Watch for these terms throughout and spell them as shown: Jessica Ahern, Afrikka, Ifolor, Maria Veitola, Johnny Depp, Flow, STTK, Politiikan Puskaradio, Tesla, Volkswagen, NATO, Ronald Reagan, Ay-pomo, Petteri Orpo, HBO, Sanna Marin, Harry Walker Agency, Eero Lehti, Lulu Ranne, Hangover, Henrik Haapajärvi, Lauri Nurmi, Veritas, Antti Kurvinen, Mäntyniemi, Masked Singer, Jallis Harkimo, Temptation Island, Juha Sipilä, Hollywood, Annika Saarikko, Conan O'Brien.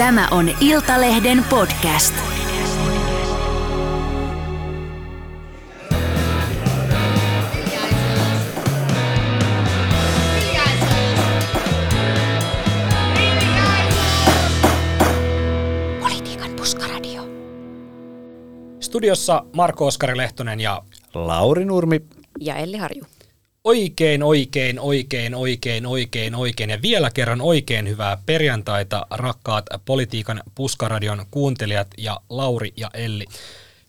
Tämä on Iltalehden podcast. Politiikan Puskaradio. Studiossa Marko-Oskari Lehtonen ja Lauri Nurmi ja Elli Harju. Oikein ja vielä kerran oikein hyvää perjantaita, rakkaat Politiikan Puskaradion kuuntelijat ja Lauri ja Elli.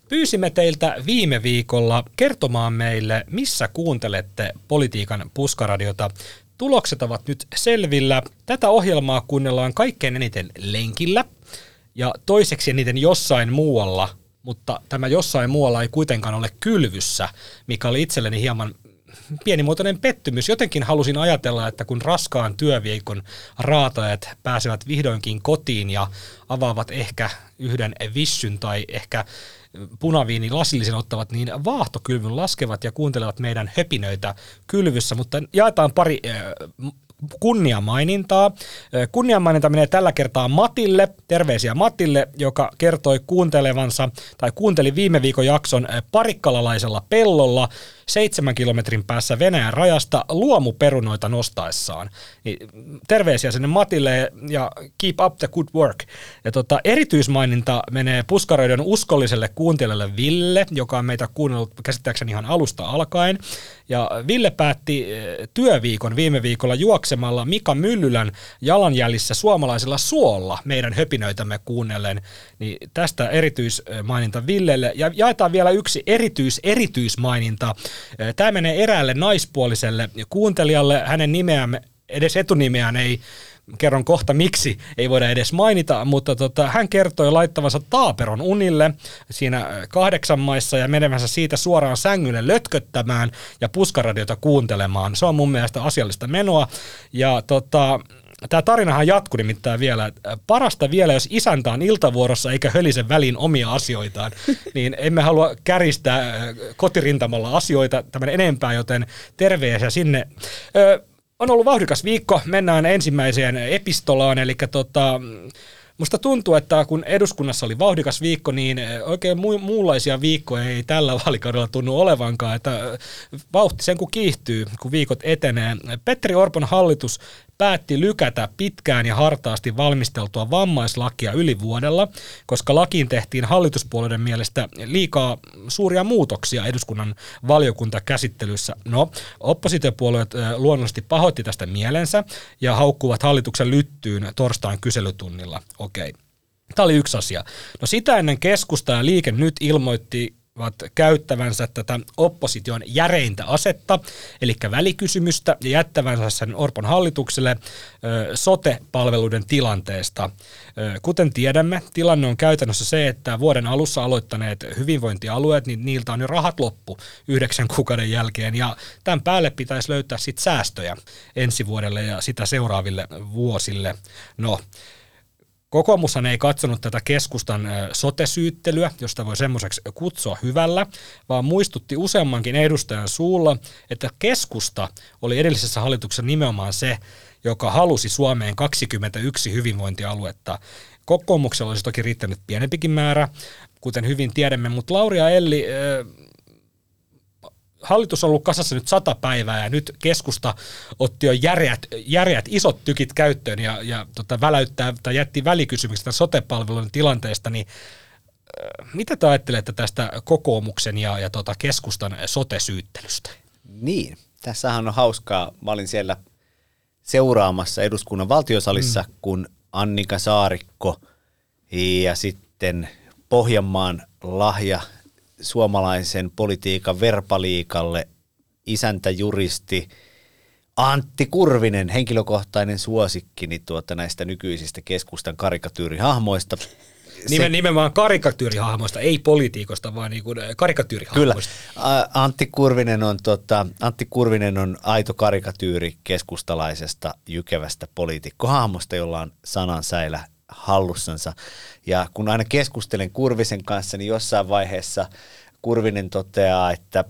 Pyysimme teiltä viime viikolla kertomaan meille, missä kuuntelette Politiikan Puskaradiota. Tulokset ovat nyt selvillä. Tätä ohjelmaa kuunnellaan kaikkein eniten lenkillä ja toiseksi eniten jossain muualla, mutta tämä jossain muualla ei kuitenkaan ole kylvyssä, mikä oli itselleni hieman pienimuotoinen pettymys. Jotenkin halusin ajatella, että kun raskaan työviikon raatajat pääsevät vihdoinkin kotiin ja avaavat ehkä yhden vissyn tai ehkä punaviini lasillisen ottavat, niin vaahtokylvyn laskevat ja kuuntelevat meidän höpinöitä kylvyssä, mutta jaetaan pari kunniamainintaa. Kunniamaininta menee tällä kertaa Matille, terveisiä Matille, joka kertoi kuunteli viime viikon jakson parikkalalaisella pellolla 7 kilometrin päässä Venäjän rajasta luomuperunoita nostaessaan. Terveisiä sinne Matille ja keep up the good work. Ja erityismaininta menee Puskaroidon uskolliselle kuuntelijalle Ville, joka on meitä kuunnellut käsittääkseni ihan alusta alkaen. Ja Ville päätti työviikon viime viikolla juoksemalla Mika Myllylän jalanjäljissä suomalaisella suolla meidän höpinöitämme kuunnellen. Niin tästä erityismaininta Villelle. Ja jaetaan vielä yksi erityismaininta. Tämä menee eräälle naispuoliselle kuuntelijalle. Hänen nimeään, edes etunimeään ei, kerron kohta miksi, ei voida edes mainita, mutta hän kertoi laittavansa taaperon unille siinä 8 maissa ja menemänsä siitä suoraan sängylle lötköttämään ja Puskaradiota kuuntelemaan. Se on mun mielestä asiallista menoa ja tämä tarinahan jatkuu nimittäin vielä. Parasta vielä, jos isäntä on iltavuorossa eikä hölise väliin omia asioitaan, niin emme halua käristää kotirintamalla asioita tämän enempää, joten terveisiä sinne. On ollut vauhdikas viikko, mennään ensimmäiseen epistolaan, eli musta tuntuu, että kun eduskunnassa oli vauhdikas viikko, niin oikein muunlaisia viikkoja ei tällä vaalikaudella tunnu olevankaan, että vauhti sen kun kiihtyy, kun viikot etenee. Petteri Orpon hallitus päätti lykätä pitkään ja hartaasti valmisteltua vammaislakia yli vuodella, koska lakiin tehtiin hallituspuolueiden mielestä liikaa suuria muutoksia eduskunnan valiokuntakäsittelyssä. No, oppositiopuolueet luonnollisesti pahoitti tästä mielensä ja haukkuvat hallituksen lyttyyn torstain kyselytunnilla. Okei. Tämä oli yksi asia. No sitä ennen Keskusta ja Liike Nyt ilmoitti käyttävänsä tätä opposition järeintä asetta, eli välikysymystä, ja jättävänsä sen Orpon hallitukselle sote-palveluiden tilanteesta. Kuten tiedämme, tilanne on käytännössä se, että vuoden alussa aloittaneet hyvinvointialueet, niin niiltä on jo rahat loppu 9 kuukauden jälkeen, ja tämän päälle pitäisi löytää sitten säästöjä ensi vuodelle ja sitä seuraaville vuosille. No, kokoomushan ei katsonut tätä Keskustan sote-syyttelyä, josta voi semmoiseksi kutsua hyvällä, vaan muistutti useammankin edustajan suulla, että Keskusta oli edellisessä hallituksessa nimenomaan se, joka halusi Suomeen 21 hyvinvointialuetta. Kokoomuksella olisi toki riittänyt pienempikin määrä, kuten hyvin tiedämme, mutta Lauri ja Elli, hallitus on ollut kasassa nyt 100 päivää ja nyt Keskusta otti jo järeät isot tykit käyttöön ja väläyttää tai jätti välikysymykset sote-palveluiden tilanteesta, niin mitä te ajattelette tästä kokoomuksen ja Keskustan sote-syyttelystä? Niin, tässähän on hauskaa. Mä olin siellä seuraamassa eduskunnan valtiosalissa, kun Annika Saarikko ja sitten Pohjanmaan lahja suomalaisen politiikan verpaliikalle isäntäjuristi Antti Kurvinen, henkilökohtainen suosikkini näistä nykyisistä Keskustan karikatyyrihahmoista. Nimenomaan karikatyyrihahmoista, ei politiikosta, vaan niin kuin karikatyyrihahmoista. Kyllä. Antti Kurvinen on aito karikatyyri keskustalaisesta jykevästä poliitikkohahmosta, jolla on sanansäilä hallussansa. Ja kun aina keskustelen Kurvisen kanssa, niin jossain vaiheessa Kurvinen toteaa, että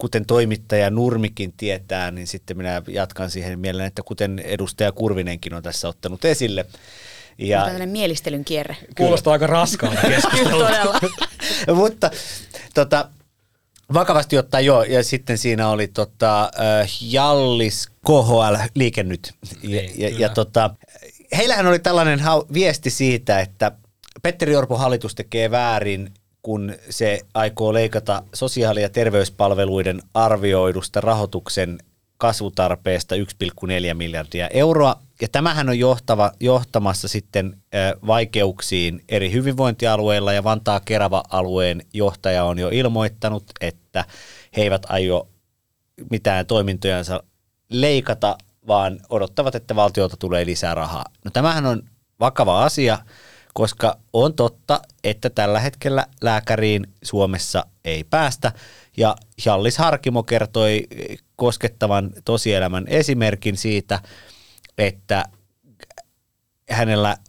kuten toimittaja Nurmikin tietää, niin sitten minä jatkan siihen mieleen, että kuten edustaja Kurvinenkin on tässä ottanut esille, Ja tällainen mielistelyn kierre. Kuulostaa aika raskaalta keskustelua. Mutta vakavasti ottaen joo, ja sitten siinä oli Jallis KHL Liike Nyt. Heillähän oli tällainen viesti siitä, että Petteri Orpon hallitus tekee väärin, kun se aikoo leikata sosiaali- ja terveyspalveluiden arvioidusta rahoituksen kasvutarpeesta 1,4 miljardia euroa. Ja tämähän on johtamassa sitten vaikeuksiin eri hyvinvointialueilla, ja Vantaa Kerava-alueen johtaja on jo ilmoittanut, että he eivät aio mitään toimintojansa leikata, vaan odottavat, että valtiolta tulee lisää rahaa. No tämähän on vakava asia, koska on totta, että tällä hetkellä lääkäriin Suomessa ei päästä. Ja Jallis Harkimo kertoi koskettavan tosielämän esimerkin siitä, että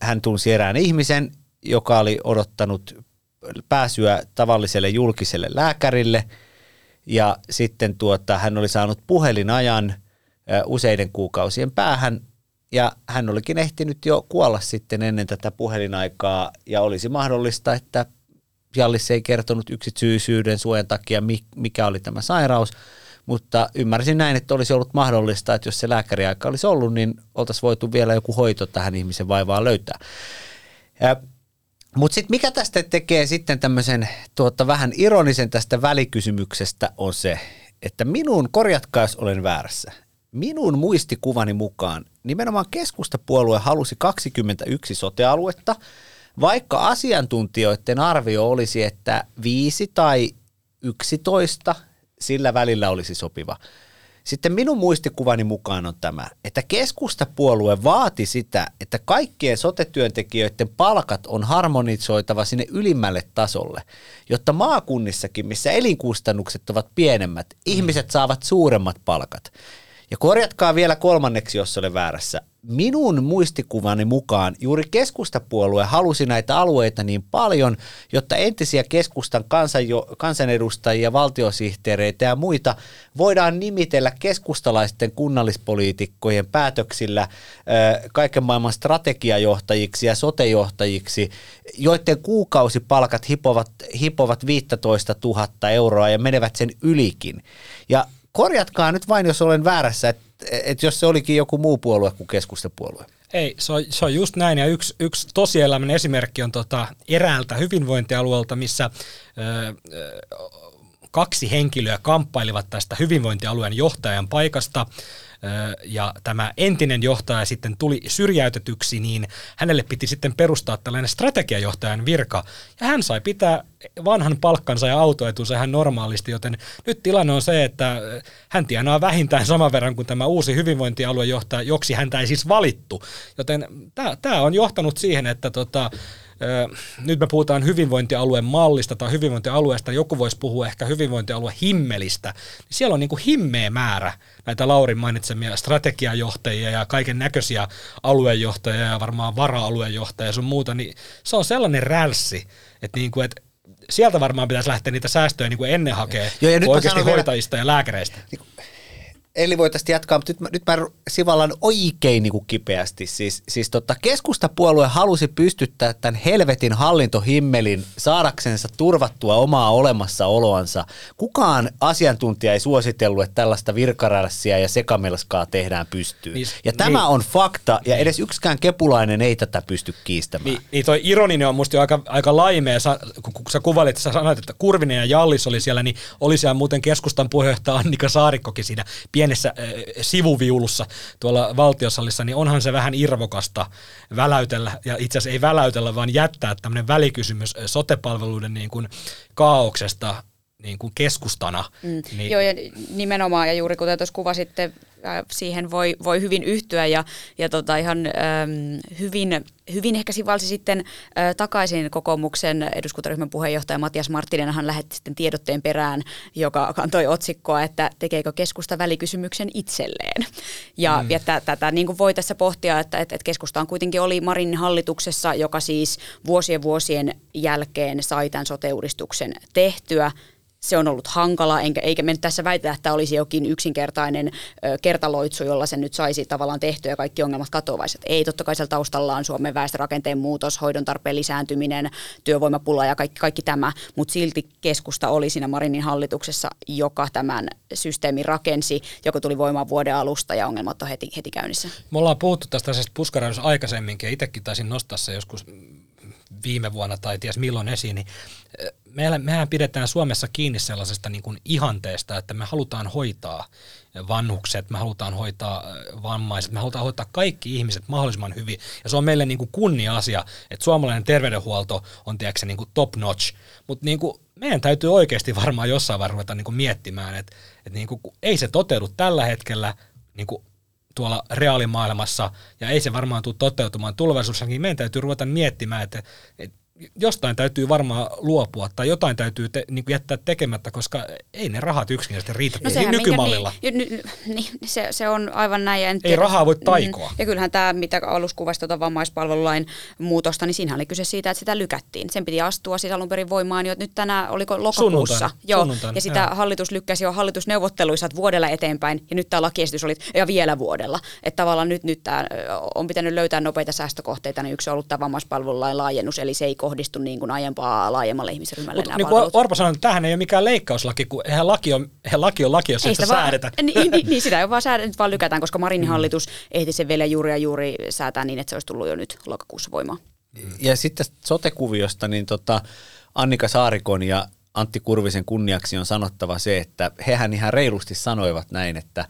hän tunsi erään ihmisen, joka oli odottanut pääsyä tavalliselle julkiselle lääkärille, ja sitten hän oli saanut puhelinajan useiden kuukausien päähän, ja hän olikin ehtinyt jo kuolla sitten ennen tätä puhelinaikaa, ja olisi mahdollista, että Jallis ei kertonut yksityisyyden suojan takia, mikä oli tämä sairaus, mutta ymmärsin näin, että olisi ollut mahdollista, että jos se lääkäriaika olisi ollut, niin oltaisiin voitu vielä joku hoito tähän ihmisen vaivaan löytää. Mutta sitten mikä tästä tekee sitten tämmöisen vähän ironisen tästä välikysymyksestä on se, että korjatkaa jos olen väärässä, minun muistikuvani mukaan nimenomaan keskustapuolue halusi 21 sote-aluetta, vaikka asiantuntijoiden arvio olisi, että 5 tai 11 sillä välillä olisi sopiva. Sitten minun muistikuvani mukaan on tämä, että keskustapuolue vaati sitä, että kaikkien sote-työntekijöiden palkat on harmonisoitava sinne ylimmälle tasolle, jotta maakunnissakin, missä elinkustannukset ovat pienemmät, ihmiset saavat suuremmat palkat. Ja korjatkaa vielä kolmanneksi, jos olen väärässä. Minun muistikuvani mukaan juuri keskustapuolue halusi näitä alueita niin paljon, jotta entisiä keskustan kansanedustajia, valtiosihteereitä ja muita voidaan nimitellä keskustalaisten kunnallispoliitikkojen päätöksillä kaiken maailman strategiajohtajiksi ja sotejohtajiksi, joiden kuukausipalkat hipovat 15 000 euroa ja menevät sen ylikin. Ja korjatkaa nyt vain, jos olen väärässä, että jos se olikin joku muu puolue kuin keskustapuolue. Ei, se on just näin. Ja yksi tosielämän esimerkki on eräältä hyvinvointialueelta, missä kaksi henkilöä kamppailivat tästä hyvinvointialueen johtajan paikasta. Ja tämä entinen johtaja sitten tuli syrjäytetyksi, niin hänelle piti sitten perustaa tällainen strategiajohtajan virka. Ja hän sai pitää vanhan palkkansa ja autoetunsa ihan normaalisti, joten nyt tilanne on se, että hän tienaa vähintään saman verran kuin tämä uusi hyvinvointialuejohtaja, joksi häntä ei siis valittu. Joten tämä on johtanut siihen, että nyt me puhutaan hyvinvointialueen mallista tai hyvinvointialueesta, joku voisi puhua ehkä hyvinvointialuehimmelistä. Siellä on niin kuin himmeä määrä näitä Laurin mainitsemia strategiajohtajia ja kaiken näköisiä aluejohtajia ja varmaan vara-aluejohtajia ja sun muuta, niin se on sellainen rälssi, että niin kuin, että sieltä varmaan pitäisi lähteä niitä säästöjä niin kuin ennen hakea, joo, ja oikeasti hoitajista ja lääkäreistä. Eli voitaisiin jatkaa, mutta nyt mä sivallan oikein niin kuin kipeästi. Siis keskustapuolue halusi pystyttää tämän helvetin hallintohimmelin saadaksensa turvattua omaa olemassaoloansa. Kukaan asiantuntija ei suositellut, että tällaista virkarälssiä ja sekamelskaa tehdään pystyyn. Ja tämä on fakta, ja edes yksikään kepulainen ei tätä pysty kiistämään. Niin toi ironinen on musta jo aika laimea. Kun sä kuvailit, että sä sanoit, että Kurvinen ja Jallis oli siellä, niin oli siellä muuten keskustan puheenjohtaja Annika Saarikkokin siinä pienessä sivuviulussa tuolla valtiosalissa, niin onhan se vähän irvokasta väläytellä, ja itse asiassa ei väläytellä, vaan jättää tämmöinen välikysymys sote-palveluiden niin kuin kaauksesta niin kuin keskustana. Niin. Joo, ja nimenomaan, ja juuri kuten tuossa kuvasitte, siihen voi hyvin yhtyä, ja ihan hyvin ehkä sivalsi sitten takaisin kokoomuksen eduskuntaryhmän puheenjohtaja Matias Marttinen, hän lähetti sitten tiedotteen perään, joka kantoi otsikkoa, että tekeekö keskusta välikysymyksen itselleen. Ja tätä niin kuin voi tässä pohtia, että keskustaan kuitenkin oli Marinin hallituksessa, joka siis vuosien jälkeen sai tämän sote-uudistuksen tehtyä, se on ollut hankala, eikä me tässä väitä, että olisi jokin yksinkertainen kertaloitsu, jolla sen nyt saisi tavallaan tehtyä ja kaikki ongelmat katoavaiset. Ei, totta kai siellä taustalla on Suomen väestörakenteen muutos, hoidon tarpeen lisääntyminen, työvoimapula ja kaikki tämä, mutta silti keskusta oli siinä Marinin hallituksessa, joka tämän systeemin rakensi, joka tuli voimaan vuoden alusta ja ongelmat on heti käynnissä. Me ollaan puhuttu tästä puskaradiossa aikaisemminkin ja itsekin taisin nostaa se joskus viime vuonna tai ties milloin esiin, niin mehän pidetään Suomessa kiinni sellaisesta niin kuin ihanteesta, että me halutaan hoitaa vanhukset, me halutaan hoitaa vammaiset, me halutaan hoitaa kaikki ihmiset mahdollisimman hyvin. Ja se on meille niin kuin kunnia-asia, että suomalainen terveydenhuolto on tiedätkö, niin kuin top notch. Mutta niin kuin meidän täytyy oikeasti varmaan jossain vaiheessa ruveta niin kuin miettimään, että niin kuin, kun ei se toteudu tällä hetkellä niin kuin tuolla reaalimaailmassa, ja ei se varmaan tule toteutumaan tulevaisuudessakin. Meidän täytyy ruveta miettimään, että jostain täytyy varmaan luopua tai jotain täytyy jättää tekemättä, koska ei ne rahat yksinkertaisesti riitä nykymallilla. Se on aivan näin. Ei rahaa voi taikoa. Ja kyllähän tämä, mitä alussa kuvasi tuota vammaispalvelulain muutosta, niin siinä oli kyse siitä, että sitä lykättiin. Sen piti astua siis alun perin voimaan jo, että nyt tänään oliko lokakuussa. Sunnuntaina. Ja sitä hallitus lykkäsi jo hallitusneuvotteluissa, että vuodella eteenpäin, ja nyt tämä lakiesitys oli ja vielä vuodella. Että tavallaan nyt tämä on pitänyt löytää nopeita säästökohteita, niin yksi on ollut tämä vammaispalvelulain laajennus, eli se ei kohdistu niin kuin aiempaa laajemmalle ihmisryhmälle. Mutta niin kuin Orpo sanoi, että tämähän ei ole mikään leikkauslaki, kun laki on, jos sitä säädetään. Niin, sitä ei ole vaan säädetty, vaan lykätään, koska Marinin hallitus ehti sen vielä juuri säätää niin, että se olisi tullut jo nyt lokakuussa voimaan. Ja sitten sote-kuviosta, niin Annika Saarikon ja Antti Kurvisen kunniaksi on sanottava se, että hehän ihan reilusti sanoivat näin, että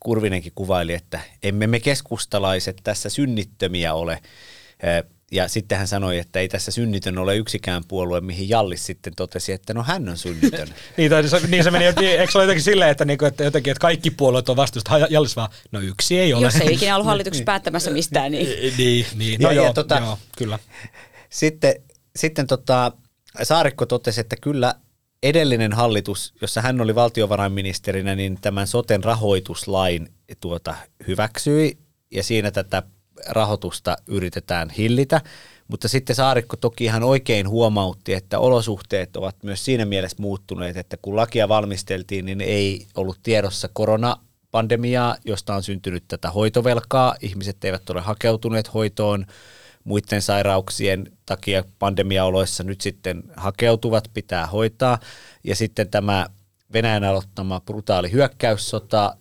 Kurvinenkin kuvaili, että emme me keskustalaiset tässä synnittömiä ole. Ja sitten hän sanoi, että ei tässä synnitön ole yksikään puolue, mihin Jallis sitten totesi, että no hän on synnitön. niin se meni, eikö se ole jotenkin silleen, että kaikki puolueet on vastuusta, Jallis vaan, no yksi ei ole. Jos ei ikinä ollut hallituksessa päättämässä mistään, niin. Niin. No, kyllä. Sitten Saarikko totesi, että kyllä edellinen hallitus, jossa hän oli valtiovarainministerinä, niin tämän soten rahoituslain hyväksyi ja siinä tätä rahoitusta yritetään hillitä, mutta sitten Saarikko toki ihan oikein huomautti, että olosuhteet ovat myös siinä mielessä muuttuneet, että kun lakia valmisteltiin, niin ei ollut tiedossa koronapandemiaa, josta on syntynyt tätä hoitovelkaa. Ihmiset eivät ole hakeutuneet hoitoon muiden sairauksien takia pandemiaoloissa, nyt sitten hakeutuvat, pitää hoitaa. Ja sitten tämä Venäjän aloittama brutaali hyökkäyssota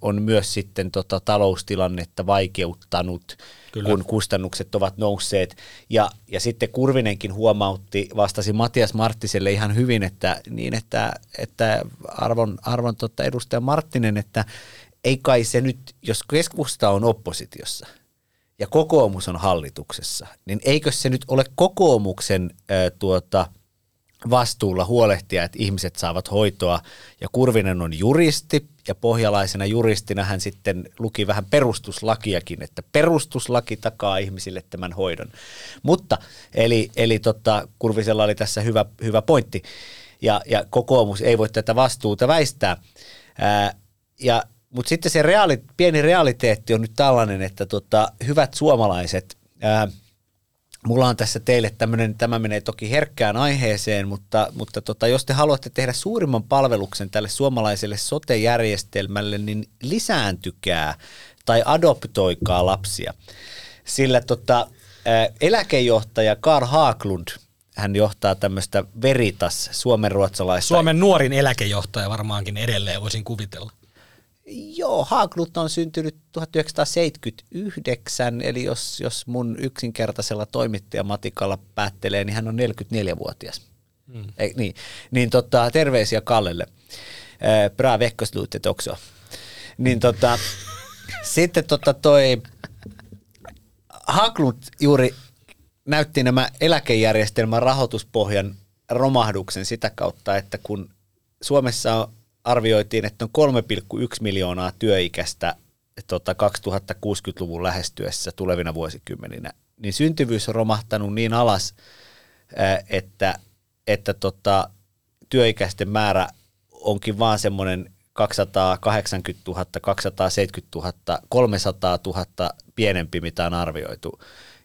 on myös sitten taloustilannetta vaikeuttanut, kyllä, kun kustannukset ovat nousseet. Ja sitten Kurvinenkin vastasi Matias Marttiselle ihan hyvin, että arvon edustaja Marttinen, että ei kai se nyt, jos keskusta on oppositiossa ja kokoomus on hallituksessa, niin eikö se nyt ole kokoomuksen vastuulla huolehtia, että ihmiset saavat hoitoa, ja Kurvinen on juristi, ja pohjalaisena juristina hän sitten luki vähän perustuslakiakin, että perustuslaki takaa ihmisille tämän hoidon. Mutta, eli Kurvisella oli tässä hyvä pointti, ja kokoomus ei voi tätä vastuuta väistää. Mutta sitten se pieni realiteetti on nyt tällainen, että hyvät suomalaiset, mulla on tässä teille tämmöinen, tämä menee toki herkkään aiheeseen, mutta jos te haluatte tehdä suurimman palveluksen tälle suomalaiselle sote-järjestelmälle, niin lisääntykää tai adoptoikaa lapsia. Sillä eläkejohtaja Karl Haglund, hän johtaa tämmöistä Veritas, suomenruotsalaista. Suomen nuorin eläkejohtaja varmaankin edelleen, voisin kuvitella. Joo, Haglund on syntynyt 1979, eli jos mun yksinkertaisella toimittajamatikalla päättelee, niin hän on 44-vuotias. Niin, terveisiä Kallelle. Bra veckoslutet också. Niin sitten toi Haglund juuri näytti nämä eläkejärjestelmän rahoituspohjan romahduksen sitä kautta, että kun Suomessa on arvioitiin, että on 3,1 miljoonaa työikäistä 2060-luvun lähestyessä tulevina vuosikymmeninä, niin syntyvyys on romahtanut niin alas, että työikäisten määrä onkin vaan semmoinen 280 000, 270 000, 300 000 pienempi, mitä on arvioitu.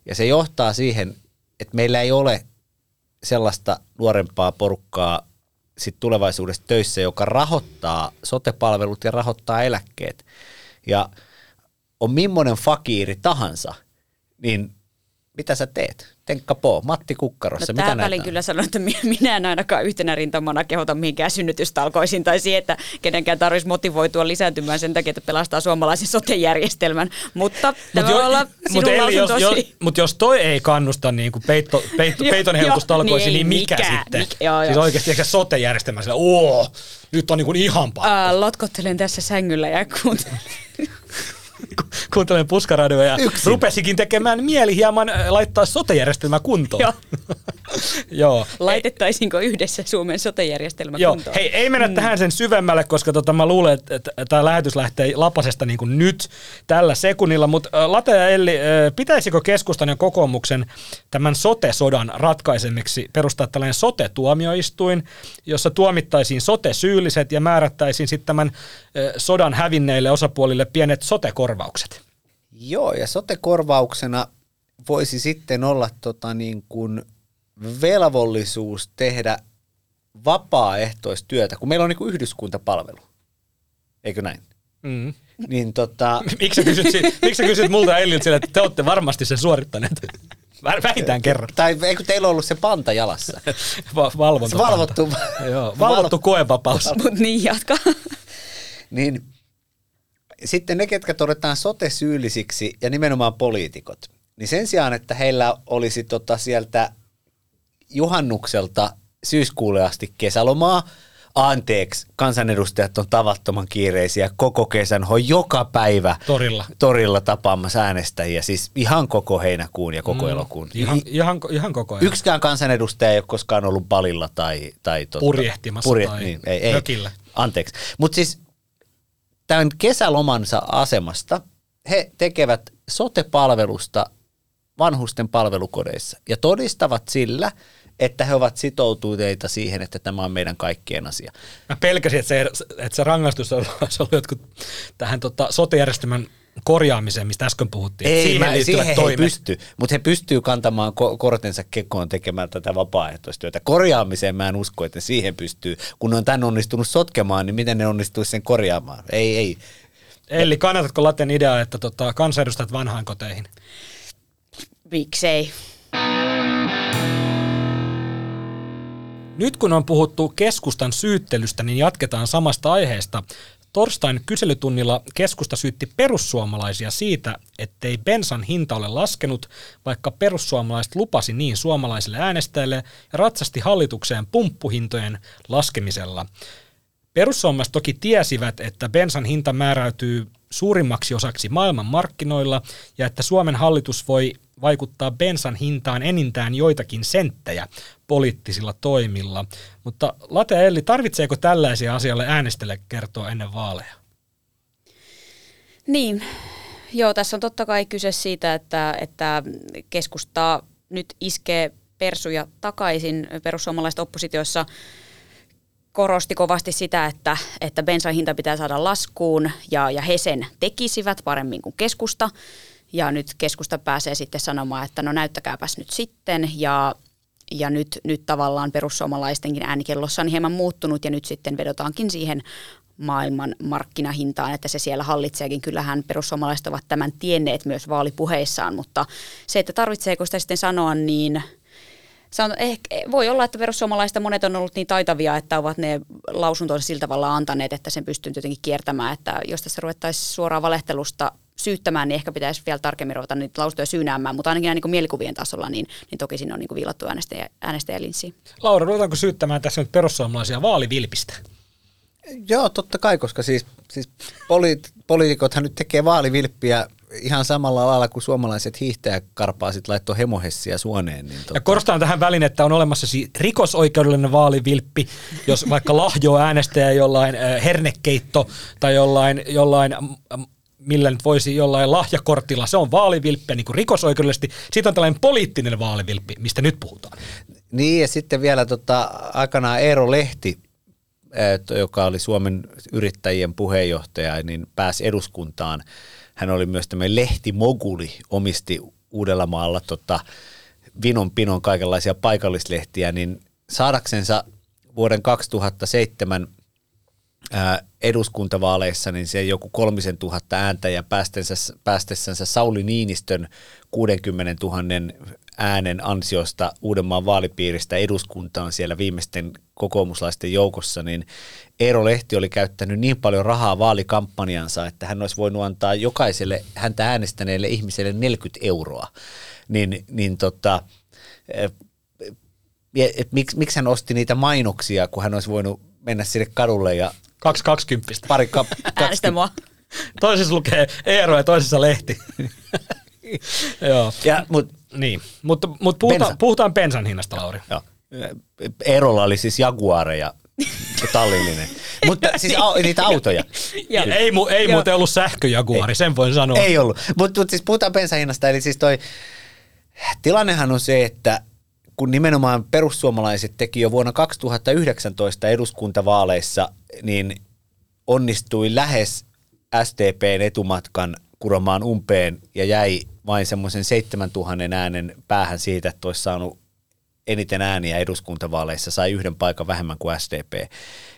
Ja se johtaa siihen, että meillä ei ole sellaista nuorempaa porukkaa, sit tulevaisuudessa töissä, joka rahoittaa sote-palvelut ja rahoittaa eläkkeet. Ja on millainen fakiiri tahansa, niin mitä sä teet? Tenkka Poo, Matti Kukkarossa, no, mitä näitä on? Tähän välin kyllä sanon, että minä en ainakaan yhtenä rintamana kehota mihinkään synnytystalkoisiin tai siihen, että kenenkään tarvitsisi motivoitua lisääntymään sen takia, että pelastaa suomalaisen sote-järjestelmän. Mutta tämä voi olla sinun lausuntosi. Mutta jos toi ei kannusta niin kuin peitonhelpotustalkoisiin, niin mikä sitten? Siis oikeasti ehkä sote-järjestelmä sillä, nyt on niin kuin ihan pakko. Lotkottelen tässä sängyllä ja kuuntelen Puskaradioa ja yksin. Rupesikin tekemään mieli hieman laittaa sote-järjestelmä kuntoon. Joo. Joo. Laitettaisiinko yhdessä Suomen sote-järjestelmä kuntoon? Hei, ei mennä tähän sen syvemmälle, koska mä luulen, että tämä lähetys lähtee lapasesta niin kuin nyt tällä sekunnilla. Mutta Late ja Elli, pitäisikö keskustan ja kokoomuksen tämän sote-sodan ratkaisemmiksi perustaa tällainen sote-tuomioistuin, jossa tuomittaisiin sote-syylliset ja määrättäisiin sitten tämän sodan hävinneille osapuolille pienet sote-korvaukset? Joo, ja sote-korvauksena voisi sitten olla niin kuin velvollisuus tehdä vapaaehtoistyötä, kun meillä on niin yhdyskuntapalvelu, eikö näin? Mm. Niin Miksi sä kysyt multa Elliltä sillä, että te olette varmasti sen suorittaneet? Vähintään kerran. Tai eikö teillä ollut se panta jalassa? Valvottu koevapaus. Mut niin, jatka. Niin. Sitten ne, ketkä todetaan sote-syyllisiksi ja nimenomaan poliitikot, niin sen sijaan, että heillä olisi sieltä juhannukselta syyskuulle asti kesälomaa. Anteeksi, kansanedustajat on tavattoman kiireisiä koko kesän, on joka päivä torilla tapaamassa äänestäjiä, siis ihan koko heinäkuun ja koko elokuun. Ihan koko ajan. Yksikään kansanedustaja ei ole koskaan ollut balilla tai purjehtimassa tai niin, ei, mökillä. Anteeksi, mutta siis tämän kesälomansa asemasta he tekevät sote-palvelusta vanhusten palvelukodeissa ja todistavat sillä, että he ovat sitoutuneita siihen, että tämä on meidän kaikkien asia. Mä pelkäsin, että se rangaistus olisi ollut jotkut tähän sote-järjestelmän korjaamiseen, mistä äsken puhuttiin. Ei, siihen pysty, mutta he pystyvät kantamaan kortensa kekoon tekemään tätä vapaaehtoistyötä. Korjaamiseen mä en usko, että siihen pystyy. Kun on tämän onnistunut sotkemaan, niin miten ne onnistuisi sen korjaamaan? Ei. Eli kannatatko Laten ideaa, että kansanedustajat vanhainkoteihin? Miksei? Nyt kun on puhuttu keskustan syyttelystä, niin jatketaan samasta aiheesta. Torstain kyselytunnilla keskusta syytti perussuomalaisia siitä, ettei bensan hinta ole laskenut, vaikka perussuomalaiset lupasi niin suomalaisille äänestäjille ja ratsasti hallitukseen pumppuhintojen laskemisella. Perussuomalaiset toki tiesivät, että bensan hinta määräytyy suurimmaksi osaksi maailmanmarkkinoilla ja että Suomen hallitus voi vaikuttaa bensan hintaan enintään joitakin senttejä poliittisilla toimilla. Mutta Late ja Elli, tarvitseeko tällaisia asioita äänestäjille kertoa ennen vaaleja? Niin, joo, tässä on totta kai kyse siitä, että keskusta nyt iskee persuja takaisin. Perussuomalaiset oppositiossa korosti kovasti sitä, että bensan hinta pitää saada laskuun ja he sen tekisivät paremmin kuin keskusta. Ja nyt keskusta pääsee sitten sanomaan, että no näyttäkääpäs nyt sitten ja nyt tavallaan perussuomalaistenkin äänikellossa on hieman muuttunut ja nyt sitten vedotaankin siihen maailman markkinahintaan, että se siellä hallitseekin. Kyllähän perussuomalaiset ovat tämän tienneet myös vaalipuheissaan, mutta se, että tarvitseeko sitä sitten sanoa, niin voi olla, että perussuomalaista monet on ollut niin taitavia, että ovat ne lausuntonsa sillä tavalla antaneet, että sen pystyy jotenkin kiertämään, että jos tässä ruvettaisiin suoraan valehtelusta syyttämään, niin ehkä pitäisi vielä tarkemmin ruveta niitä lausuntoja syynäämään, mutta ainakin niin kuin mielikuvien tasolla, niin toki siinä on niin kuin viilattu äänestäjälinssiin. Laura, ruvetaanko syyttämään tässä nyt perussuomalaisia vaalivilpistä? Joo, totta kai, koska siis poliitikothan nyt tekee vaalivilppiä ihan samalla lailla kuin suomalaiset hiihtäjäkarpaa sitten laittoi hemohessia suoneen. Niin ja korostan tähän välin, että on olemassa siis rikosoikeudellinen vaalivilppi, jos vaikka lahjoo äänestäjä jollain hernekeitto tai jollain millä nyt voisi jollain lahjakortilla, se on vaalivilppiä niin kuin rikosoikeudellisesti. Siitä on tällainen poliittinen vaalivilppi, mistä nyt puhutaan. Niin, ja sitten vielä aikanaan Eero Lehti, joka oli Suomen yrittäjien puheenjohtaja, niin pääsi eduskuntaan. Hän oli myös tämmöinen lehtimoguli, omisti Uudellamaalla vinon pinon kaikenlaisia paikallislehtiä, niin saadaksensa vuoden 2007 eduskuntavaaleissa niin se joku 3000 ääntä ja päästessänsä Sauli Niinistön 60 000 äänen ansiosta Uudenmaan vaalipiiristä eduskuntaan siellä viimeisten kokoomuslaisten joukossa, niin Eero Lehti oli käyttänyt niin paljon rahaa vaalikampanjansa, että hän olisi voinut antaa jokaiselle häntä äänestäneelle ihmiselle 40 €. Miksi hän osti niitä mainoksia, kun hän olisi voinut mennä sinne kadulle ja... 220. Äänestä mua. Toisessa lukee Eero ja toisessa Lehti. Joo. Ja, niin, mutta puhutaan bensan hinnasta, Lauri. Joo. Eerolla oli siis Jaguareja, tallillinen. Mutta siis niitä autoja. Ei muuten ollut sähköjaguari, sen voin sanoa. Ei ollut, mutta siis puhutaan bensan hinnasta. Eli siis toi tilannehan on se, että kun nimenomaan perussuomalaiset teki jo vuonna 2019 eduskuntavaaleissa, niin onnistui lähes SDPn etumatkan kuromaan umpeen ja jäi vain semmoisen 7000 äänen päähän siitä, että olisi saanut eniten ääniä eduskuntavaaleissa, sai yhden paikan vähemmän kuin SDP.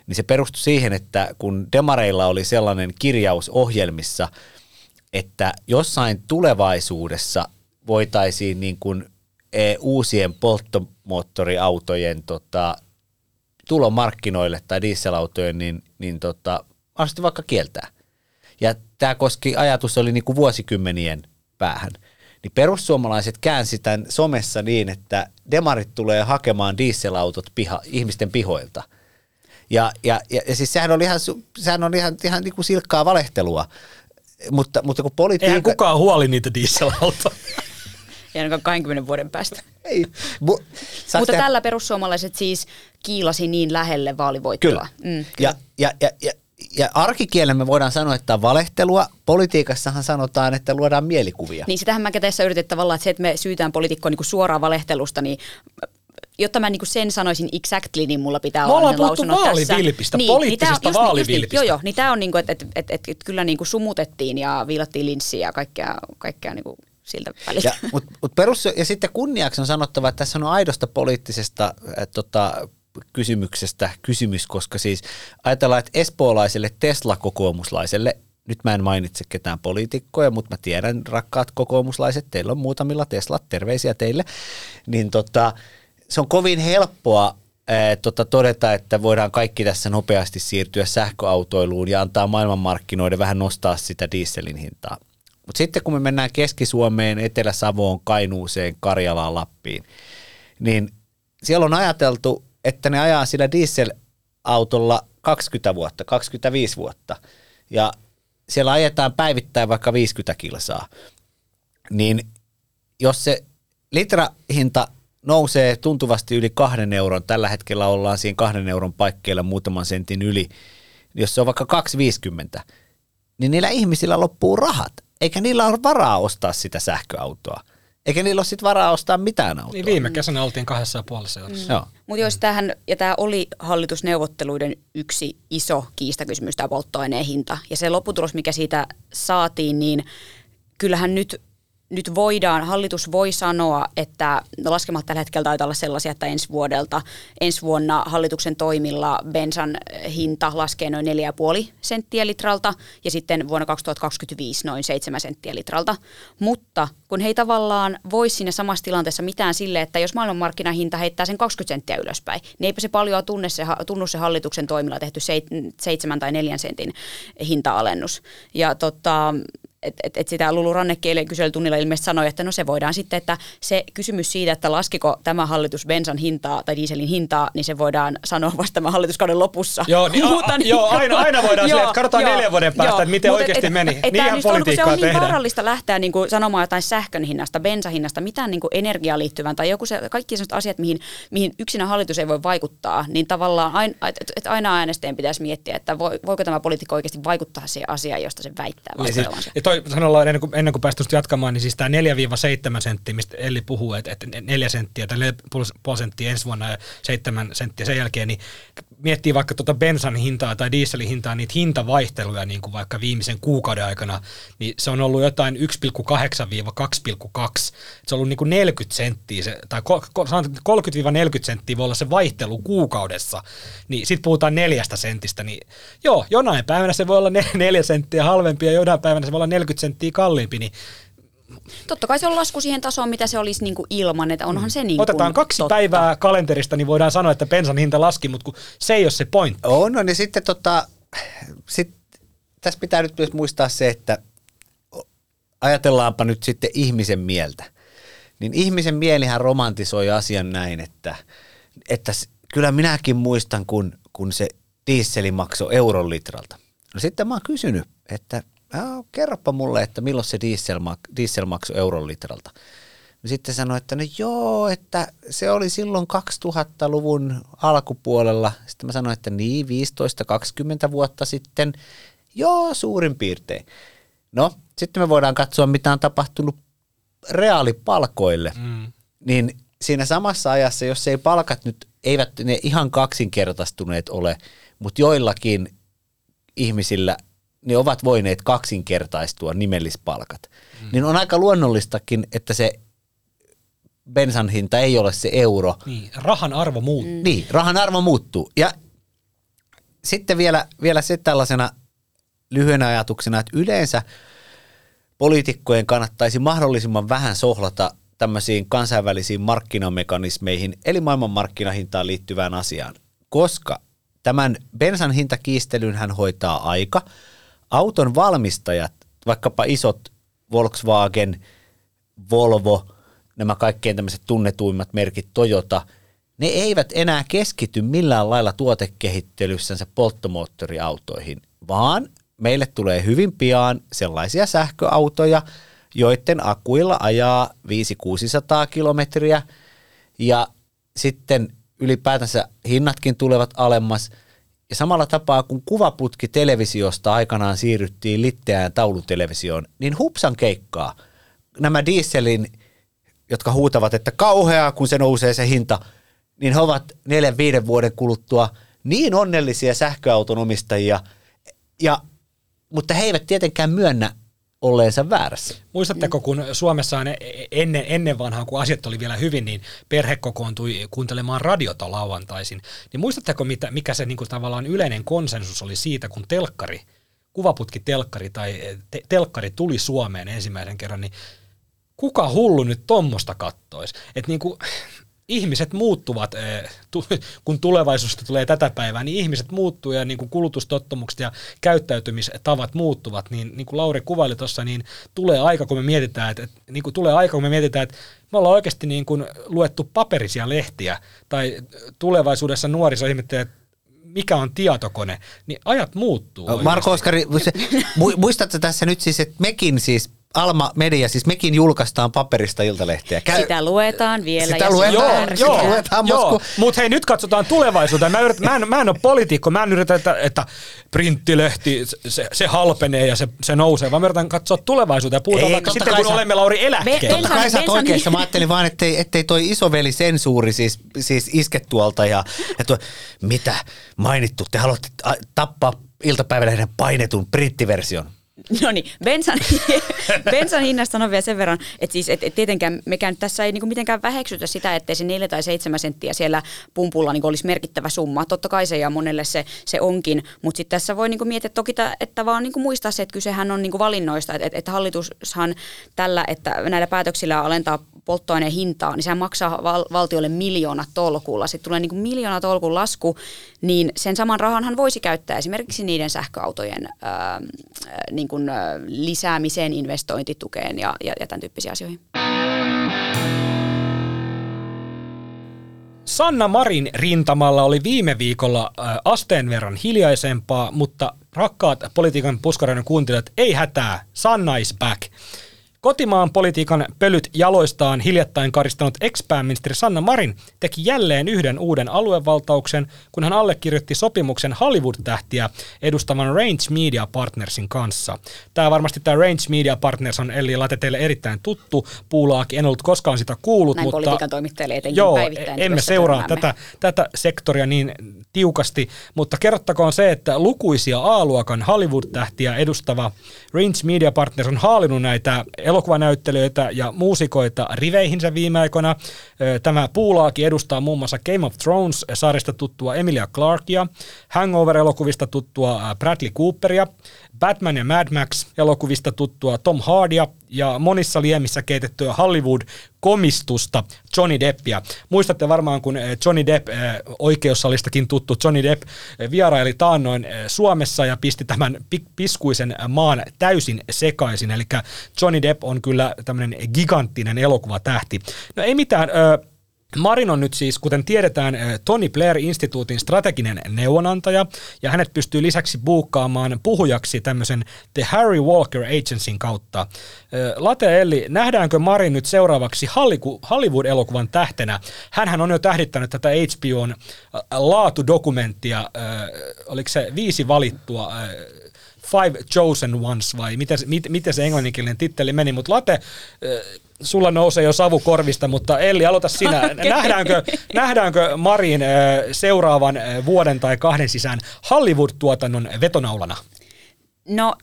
Niin se perustui siihen, että kun demareilla oli sellainen kirjaus ohjelmissa, että jossain tulevaisuudessa voitaisiin niin kuin uusien polttomoottoriautojen tulomarkkinoille tai dieselautojen, niin mahdollisesti vaikka kieltää. Ja tämä koski, ajatus oli niin kuin vuosikymmenien päähän. Niin perussuomalaiset käänsi tämän somessa niin, että demarit tulee hakemaan dieselautot ihmisten pihoilta. Ja siis sehän oli ihan niin kuin silkkaa valehtelua, mutta kun politiikka... Eihän kukaan huoli niitä dieselautoja. Ja ainakaan 20 vuoden päästä. Ei. Mutta tällä perussuomalaiset siis kiilasi niin lähelle vaalivoittoa. Kyllä. Kyllä. Ja arkikielellä me voidaan sanoa, että on valehtelua. Politiikassahan sanotaan, että luodaan mielikuvia. Niin sitähän mä tässä yritin tavallaan, että se, että me syytään poliitikkoa niin suoraan valehtelusta, niin... Jotta mä niinku sen sanoisin exactly, niin mulla pitää olla ne lausunnot tässä. Me ollaan puhuttu vaalivilpistä, poliittisesta vaalivilpistä. Joo, niin tää on niinku, että kyllä niinku sumutettiin ja viilattiin linssiä ja kaikkea niinku siltä väliltä. Ja sitten kunniaksi on sanottava, että tässä on aidosta poliittisesta kysymyksestä kysymys, koska siis ajatellaan, että espoolaiselle Tesla-kokoomuslaiselle, nyt mä en mainitse ketään poliitikkoja, mutta mä tiedän, rakkaat kokoomuslaiset, teillä on muutamilla Teslat, terveisiä teille, niin se on kovin helppoa todeta, että voidaan kaikki tässä nopeasti siirtyä sähköautoiluun ja antaa maailmanmarkkinoiden vähän nostaa sitä dieselin hintaa. Mutta sitten kun me mennään Keski-Suomeen, Etelä-Savoon, Kainuuseen, Karjalaan, Lappiin, niin siellä on ajateltu, että ne ajaa sillä dieselautolla 20 vuotta, 25 vuotta ja siellä ajetaan päivittäin vaikka 50 kilsaa. Niin jos se litrahinta nousee tuntuvasti yli 2 €, tällä hetkellä ollaan siinä 2 € paikkeilla muutaman sentin yli, jos se on vaikka 2,50, niin niillä ihmisillä loppuu rahat, eikä niillä ole varaa ostaa sitä sähköautoa. Eikä niillä ole sitten varaa ostaa mitään autoa. Niin viime kesänä oltiin 2,5 €. Mutta jos tämähän, ja tämä oli hallitusneuvotteluiden yksi iso kiistakysymys, tämä polttoaineen hinta, ja se lopputulos, mikä siitä saatiin, niin kyllähän nyt voidaan, hallitus voi sanoa, että laskemat tällä hetkellä taitaa olla sellaisia, että ensi vuonna hallituksen toimilla bensan hinta laskee noin 4,5 senttiä litralta ja sitten vuonna 2025 noin 7 senttiä litralta. Mutta kun he ei tavallaan voi siinä samassa tilanteessa mitään sille, että jos maailmanmarkkinahinta heittää sen 20 senttiä ylöspäin, niin eipä se paljon tunnu se hallituksen toimilla tehty 7 tai 4 sentin hinta-alennus. Ja että sitä Lulu Rannekin eilen kyselytunnilla ilmeisesti sanoi, että no se voidaan sitten, että se kysymys siitä, että laskiko tämä hallitus bensan hintaa tai dieselin hintaa, niin se voidaan sanoa vasta tämän hallituskauden lopussa. Joo, aina voidaan silleen, että katsotaan 4 vuoden päästä, että miten oikeasti meni. Niinhän politiikkaa tehdään. Se on niin vaarallista lähteä sanomaan jotain sähkön hinnasta, bensahinnasta, mitään energiaan liittyvän tai joku se, kaikki sellaiset asiat, mihin yksinä hallitus ei voi vaikuttaa, niin tavallaan aina äänestäjien pitäisi miettiä, että voiko tämä poliitikko oikeasti vaikuttaa siihen asiaan, josta se väittää. toi sanalla ennen kuin päästy jatkamaan, niin siis tämä 4-7 senttiä, mistä Elli puhuu, että 4 senttiä tai 4,5 senttiä ensi vuonna ja 7 senttiä sen jälkeen, niin miettii vaikka tuota bensan hintaa tai dieselin hintaa, niitä hintavaihteluja niin kuin vaikka viimeisen kuukauden aikana, niin se on ollut jotain 1,8-2,2. Se on ollut niin kuin 40 senttiä, tai 30-40 senttiä voi olla se vaihtelu kuukaudessa, niin sitten puhutaan 4 sentistä, niin joo, jonain päivänä se voi olla 4 senttiä halvempi ja jonain päivänä se voi olla 40 senttiä kalliimpi, niin totta kai se on lasku siihen tasoon, mitä se olisi niin kuin ilman, että onhan se niin kuin otetaan 2 totta. Päivää kalenterista, niin voidaan sanoa, että bensan hinta laski, mutta kun se ei ole se pointti. On, no niin sitten tässä pitää nyt myös muistaa se, että ajatellaanpa nyt sitten ihmisen mieltä. Niin ihmisen mielihän romantisoi asian näin, että kyllä minäkin muistan, kun se diisseli maksoi euron litralta. No sitten mä oon kysynyt, että kerropa mulle, että milloin se diesel maksoi euron litralta. No sitten sanoi, että no joo, että se oli silloin 2000-luvun alkupuolella. Sitten mä sanoin, että niin, 15-20 vuotta sitten. Joo, suurin piirtein. No, sitten me voidaan katsoa, mitä on tapahtunut reaalipalkoille. Niin siinä samassa ajassa, jos ei palkat nyt, eivät ne ihan kaksinkertaistuneet ole, mutta joillakin ihmisillä ne ovat voineet kaksinkertaistua nimellispalkat, niin on aika luonnollistakin, että se bensan hinta ei ole se euro. Niin, rahan arvo muuttuu. Niin, rahan arvo muuttuu. Ja sitten vielä se tällaisena lyhyenä ajatuksena, että yleensä poliitikkojen kannattaisi mahdollisimman vähän sohlata tämmöisiin kansainvälisiin markkinamekanismeihin, eli maailmanmarkkinahintaan liittyvään asiaan, koska tämän bensan hintakiistelyn hän hoitaa aika. Auton valmistajat, vaikkapa isot Volkswagen, Volvo, nämä kaikkein tämmöiset tunnetuimmat merkit, Toyota, ne eivät enää keskity millään lailla tuotekehittelyssä polttomoottoriautoihin, vaan meille tulee hyvin pian sellaisia sähköautoja, joiden akuilla ajaa 500-600 kilometriä ja sitten ylipäätänsä hinnatkin tulevat alemmas. Ja samalla tapaa, kun kuvaputki televisiosta aikanaan siirryttiin litteään taulutelevisioon, niin hupsan keikkaa. Nämä dieselin, jotka huutavat, että kauheaa, kun se nousee se hinta, niin he ovat 4-5 vuoden kuluttua niin onnellisia sähköauton omistajia, mutta he eivät tietenkään myönnä olleensa väärässä. Muistatteko, kun Suomessa ennen vanhaa, kun asiat oli vielä hyvin, niin perhe kokoontui kuuntelemaan radiota lauantaisin, niin muistatteko, mikä se niin kuin tavallaan yleinen konsensus oli siitä, kun kuvaputkitelkkari tai telkkari tuli Suomeen ensimmäisen kerran, niin kuka hullu nyt tommosta kattoisi? Että niin kuin ihmiset muuttuvat, kun tulevaisuudesta tulee tätä päivää, niin ihmiset muuttuu ja niin kuin kulutustottumukset ja käyttäytymistavat muuttuvat, niin kuin Lauri kuvaili tuossa, niin tulee aika, kun me mietitään, että me ollaan oikeasti niin kuin luettu paperisia lehtiä tai tulevaisuudessa nuoriso ihmettelee, että mikä on tietokone, niin ajat muuttuu. Marko-Oskari, muistatko tässä nyt siis, että mekin siis Alma Media, siis mekin julkaistaan paperista Iltalehteä. Sitä luetaan vielä. Sitä luetaan. Mutta hei, nyt katsotaan tulevaisuuteen. Mä en ole poliitikko, mä en yritä, että printtilehti, se halpenee ja se nousee, vaan mä yritän katsoa tulevaisuuteen ja puhutaan vaikka sitten, kun olemme Lauri eläkkeellä. Totta kai sä oot oikeassa. Mä ajattelin vaan, ettei toi isovelisensuuri siis iske tuolta ja tuo, mitä mainittu, te haluatte tappaa iltapäivälehden painetun printtiversion. No niin, bensan hinnasta sanon vielä sen verran, että siis tietenkään mekään tässä ei niinku mitenkään väheksytä sitä, ettei se 4 tai 7 senttiä siellä pumpulla niinku olisi merkittävä summa. Totta kai se ja monelle se onkin, mutta sitten tässä voi niinku miettiä toki, että vaan niinku muistaa se, että kysehän on niinku valinnoista, että hallitushan tällä, että näillä päätöksillä alentaa polttoaineen hintaa, niin sehän maksaa valtiolle miljoonatolkulla. Sitten tulee niinku miljoonatolkun lasku, niin sen saman rahanhan voisi käyttää esimerkiksi niiden sähköautojen niin kuin lisäämiseen, investointitukeen ja tämän tyyppisiin asioihin. Sanna Marin rintamalla oli viime viikolla asteen verran hiljaisempaa, mutta rakkaat Politiikan Puskaradion kuuntelijat, ei hätää, Sanna is back. Kotimaan politiikan pölyt jaloistaan hiljattain karistanut ex-pääministeri Sanna Marin teki jälleen yhden uuden aluevaltauksen, kun hän allekirjoitti sopimuksen Hollywood-tähtiä edustavan Range Media Partnersin kanssa. Tämä varmasti tämä Range Media Partners on Elli Late teille erittäin tuttu. Puulaakin en ollut koskaan sitä kuullut. Näin mutta politiikan toimittajille etenkin joo, päivittäin. Emme seuraa tätä sektoria niin tiukasti, mutta kerrottakoon se, että lukuisia A-luokan Hollywood-tähtiä edustava Range Media Partners on haalinut näitä elokuvanäyttelijöitä ja muusikoita riveihinsä viime aikoina. Tämä Puulaaki edustaa muun muassa Game of Thrones-sarjasta tuttua Emilia Clarkia, Hangover-elokuvista tuttua Bradley Cooperia, Batman ja Mad Max-elokuvista tuttua Tom Hardia ja monissa liemissä keitettyä Hollywood-komistusta Johnny Deppia. Muistatte varmaan, kun Johnny Depp, oikeussalistakin tuttu Johnny Depp, vieraili taannoin Suomessa ja pisti tämän piskuisen maan täysin sekaisin. Eli Johnny Depp on kyllä tämmöinen giganttinen elokuvatähti. No ei mitään. Marin on nyt siis, kuten tiedetään, Tony Blair-instituutin strateginen neuvonantaja, ja hänet pystyy lisäksi buukkaamaan puhujaksi tämmöisen The Harry Walker Agencyn kautta. Late Elli, nähdäänkö Marin nyt seuraavaksi Hollywood-elokuvan tähtenä? Hänhän on jo tähdittänyt tätä HBOn laatudokumenttia, oliko se 5 valittua, Five Chosen Ones, vai miten se englanninkielinen titteli meni, mutta Late, sulla nousee jo savu korvista, mutta Elli, aloita sinä. Okay. Nähdäänkö Marin seuraavan vuoden tai 2 sisään Hollywood-tuotannon vetonaulana? No,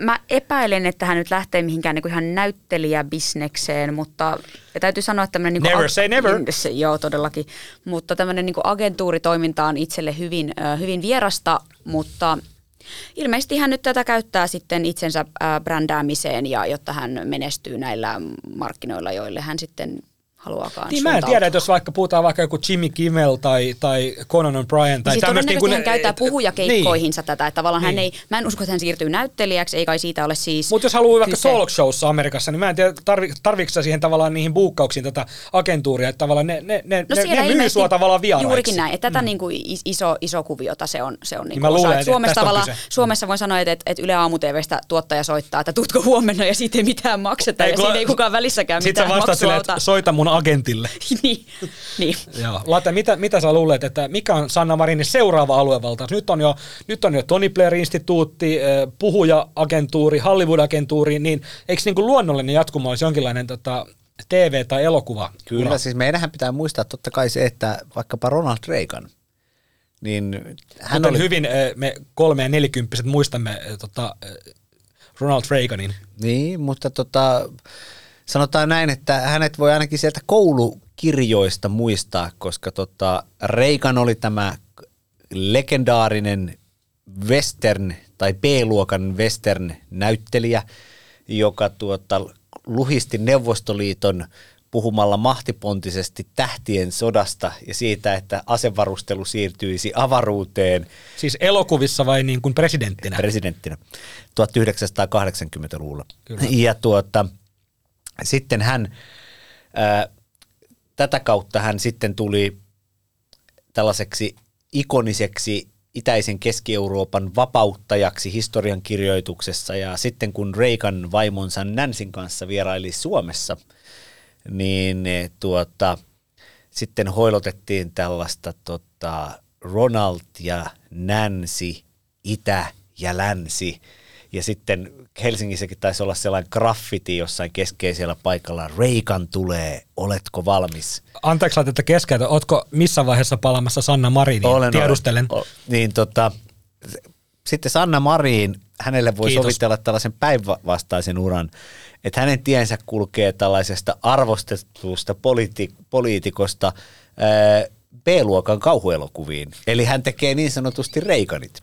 mä epäilen, että hän nyt lähtee mihinkään niin kuin ihan näyttelijäbisnekseen, mutta täytyy sanoa, että tämmöinen... Never niin say never. Joo, todellakin. Mutta tämmöinen niin kuin agentuuritoiminta on itselle hyvin vierasta, mutta... Ilmeisesti hän nyt tätä käyttää sitten itsensä brändäämiseen ja jotta hän menestyy näillä markkinoilla, joille hän sitten haluaakaan niin suuntautua. Mä en tiedä, että jos vaikka puhutaan vaikka joku Jimmy Kimmel tai Conan O'Brien. Tai todennäköisesti niin hän käyttää puhujakeikkoihinsa niin. Tätä. Että tavallaan niin. Hän ei, mä en usko, että hän siirtyy näyttelijäksi, ei kai siitä ole siis... Mutta jos haluaa vaikka talk showssa Amerikassa, niin mä en tiedä, tarvitsetko siihen tavallaan niihin buukkauksiin tätä agentuuria, että tavallaan ne myy sua tavallaan vieraiksi. Juurikin näin, että tätä niin kuin iso kuviota se on niin kuin osa. Suomessa voin sanoa, että Yle Aamu TV:stä tuottaja soittaa, että tutko huomenna ja siitä ei mitään makseta ja siitä ei kukaan välissäkään mitään maksua. Soita mun agentille. Niin. Joo. Late, mitä sä luulet, että mikä on Sanna Marinin seuraava aluevaltaus? Nyt on jo Tony Blair-instituutti, puhuja-agentuuri, Hollywood-agentuuri, niin eikö niin kuin luonnollinen jatkuma olisi jonkinlainen TV- tai elokuva? Kyllä, siis meidänhän pitää muistaa totta kai se, että vaikkapa Ronald Reagan, niin hän oli... hyvin me 30- ja 40-vuotiaat muistamme Ronald Reaganin. Niin, mutta sanotaan näin, että hänet voi ainakin sieltä koulukirjoista muistaa, koska Reagan oli tämä legendaarinen western tai B-luokan western-näyttelijä, joka luhisti Neuvostoliiton puhumalla mahtipontisesti tähtien sodasta ja siitä, että asevarustelu siirtyisi avaruuteen. Siis elokuvissa vai niin kuin presidenttinä? Presidenttinä, 1980-luvulla. Kyllä. Ja sitten hän, tätä kautta hän sitten tuli tällaiseksi ikoniseksi itäisen Keski-Euroopan vapauttajaksi historiankirjoituksessa ja sitten kun Reagan vaimonsa Nancyn kanssa vieraili Suomessa, niin sitten hoilotettiin tällaista Ronald ja Nancy, itä ja länsi. Ja sitten Helsingissäkin taisi olla sellainen graffiti jossain keskeisellä paikalla. Reagan tulee, oletko valmis? Anteeksi laitetta keskeltä, ootko missä vaiheessa palaamassa Sanna Marinin? Tiedustelen. Niin, sitten Sanna Marin, hänelle voi sovitella tällaisen päinvastaisen uran, että hänen tiensä kulkee tällaisesta arvostetusta poliitikosta B-luokan kauhuelokuviin. Eli hän tekee niin sanotusti Reaganit.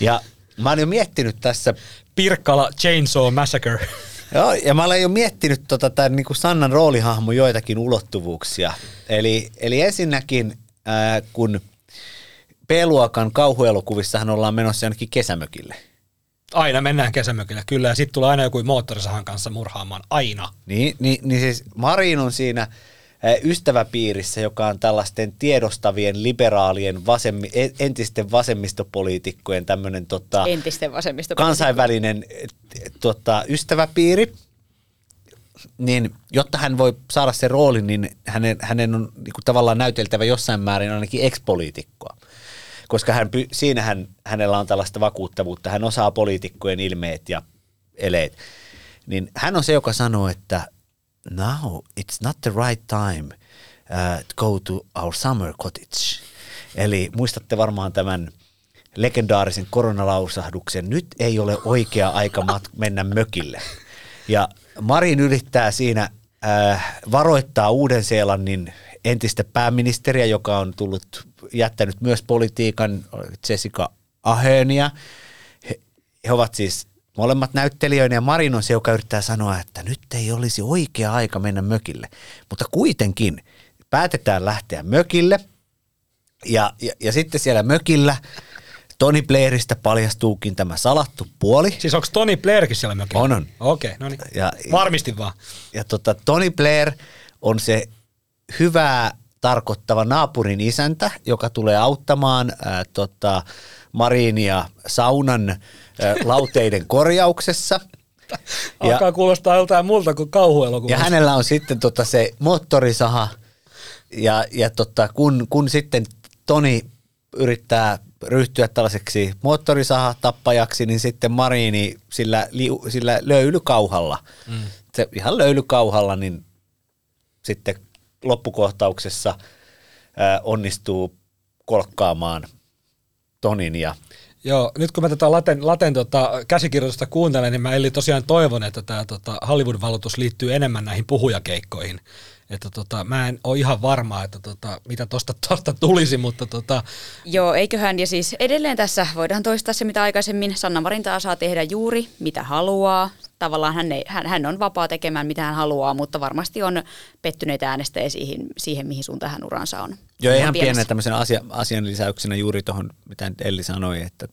Ja mä olen jo miettinyt tässä... Pirkkala Chainsaw Massacre. Joo, ja mä olen jo miettinyt tämän niin kuin Sannan roolihahmo joitakin ulottuvuuksia. Eli ensinnäkin, kun B-luokan kauhuelokuvissahan ollaan menossa ainakin kesämökille. Aina mennään kesämökille, kyllä. Ja sitten tulee aina joku moottorisahan kanssa murhaamaan, aina. Niin siis Marin on siinä ystäväpiirissä, joka on tällaisten tiedostavien, liberaalien, entisten vasemmistopoliitikkojen tämmöinen kansainvälinen ystäväpiiri. niin jotta hän voi saada sen roolin, niin hänen on niin kuin tavallaan näyteltävä jossain määrin ainakin ex-poliitikkoa. Koska hänellä on tällaista vakuuttavuutta, hän osaa poliitikkojen ilmeet ja eleet. Niin hän on se, joka sanoo, että now it's not the right time to go to our summer cottage. Eli muistatte varmaan tämän legendaarisen koronalausahduksen, nyt ei ole oikea aika mennä mökille. Ja Marin yrittää siinä varoittaa Uuden-Seelannin entistä pääministeriä, joka on tullut jättänyt myös politiikan, Jessica Ahenia. He ovat siis molemmat näyttelijöinä ja Marin on se, joka yrittää sanoa, että nyt ei olisi oikea aika mennä mökille. Mutta kuitenkin päätetään lähteä mökille ja sitten siellä mökillä Tony Blairista paljastuukin tämä salattu puoli. Siis onko Tony Blairkin siellä mökillä? On. Okei, no niin. Varmistin vaan. Ja Tony Blair on se hyvää tarkoittava naapurin isäntä, joka tulee auttamaan Marinia saunan lauteiden korjauksessa. Alkaa ja, kuulostaa joltain multa kuin kauhuelokuvasta. Ja hänellä on sitten se moottorisaha ja kun sitten Toni yrittää ryhtyä tällaiseksi moottorisahatappajaksi, niin sitten Marini sillä löylykauhalla, se ihan löylykauhalla, niin sitten loppukohtauksessa onnistuu kolkkaamaan Tonin. Joo, nyt kun mä tätä Laten käsikirjoitusta kuuntelen, niin mä Elli tosiaan toivon, että tämä Hollywood-valotus liittyy enemmän näihin puhujakeikkoihin. Että mä en ole ihan varma, että mitä tosta tulisi, mutta Joo, eiköhän. Ja siis edelleen tässä voidaan toistaa se, mitä aikaisemmin. Sanna Marin saa tehdä juuri, mitä haluaa. Tavallaan hän on vapaa tekemään, mitä hän haluaa, mutta varmasti on pettyneitä äänestäjiä siihen mihin suuntaan hän uransa on. Joo, ihan pienenä tämmöisenä asian lisäyksenä juuri tuohon, mitä Elli sanoi, että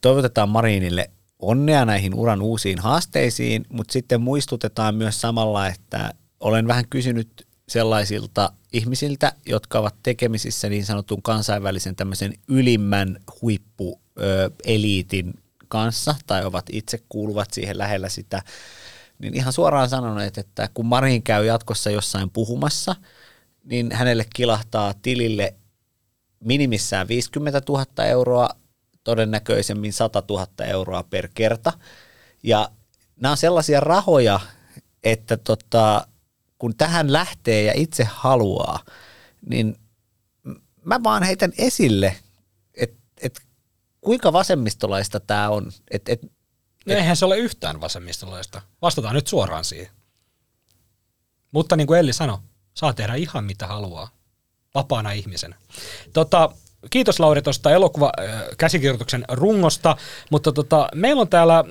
toivotetaan Marinille onnea näihin uran uusiin haasteisiin, mutta sitten muistutetaan myös samalla, että olen vähän kysynyt sellaisilta ihmisiltä, jotka ovat tekemisissä niin sanotun kansainvälisen tämmöisen ylimmän huippueliitin kanssa, tai ovat itse kuuluvat siihen lähellä sitä, niin ihan suoraan sanoneet, että kun Marin käy jatkossa jossain puhumassa, niin hänelle kilahtaa tilille minimissään 50 000 euroa, todennäköisemmin 100 000 euroa per kerta. Ja nämä on sellaisia rahoja, että kun tähän lähtee ja itse haluaa, niin mä vaan heitän esille, että kuinka vasemmistolaista tämä on? Eihän se ole yhtään vasemmistolaista. Vastataan nyt suoraan siihen. Mutta niin kuin Elli sanoi, saa tehdä ihan mitä haluaa, vapaana ihmisenä. Kiitos Lauri tuosta elokuvakäsikirjoituksen rungosta, mutta meillä on täällä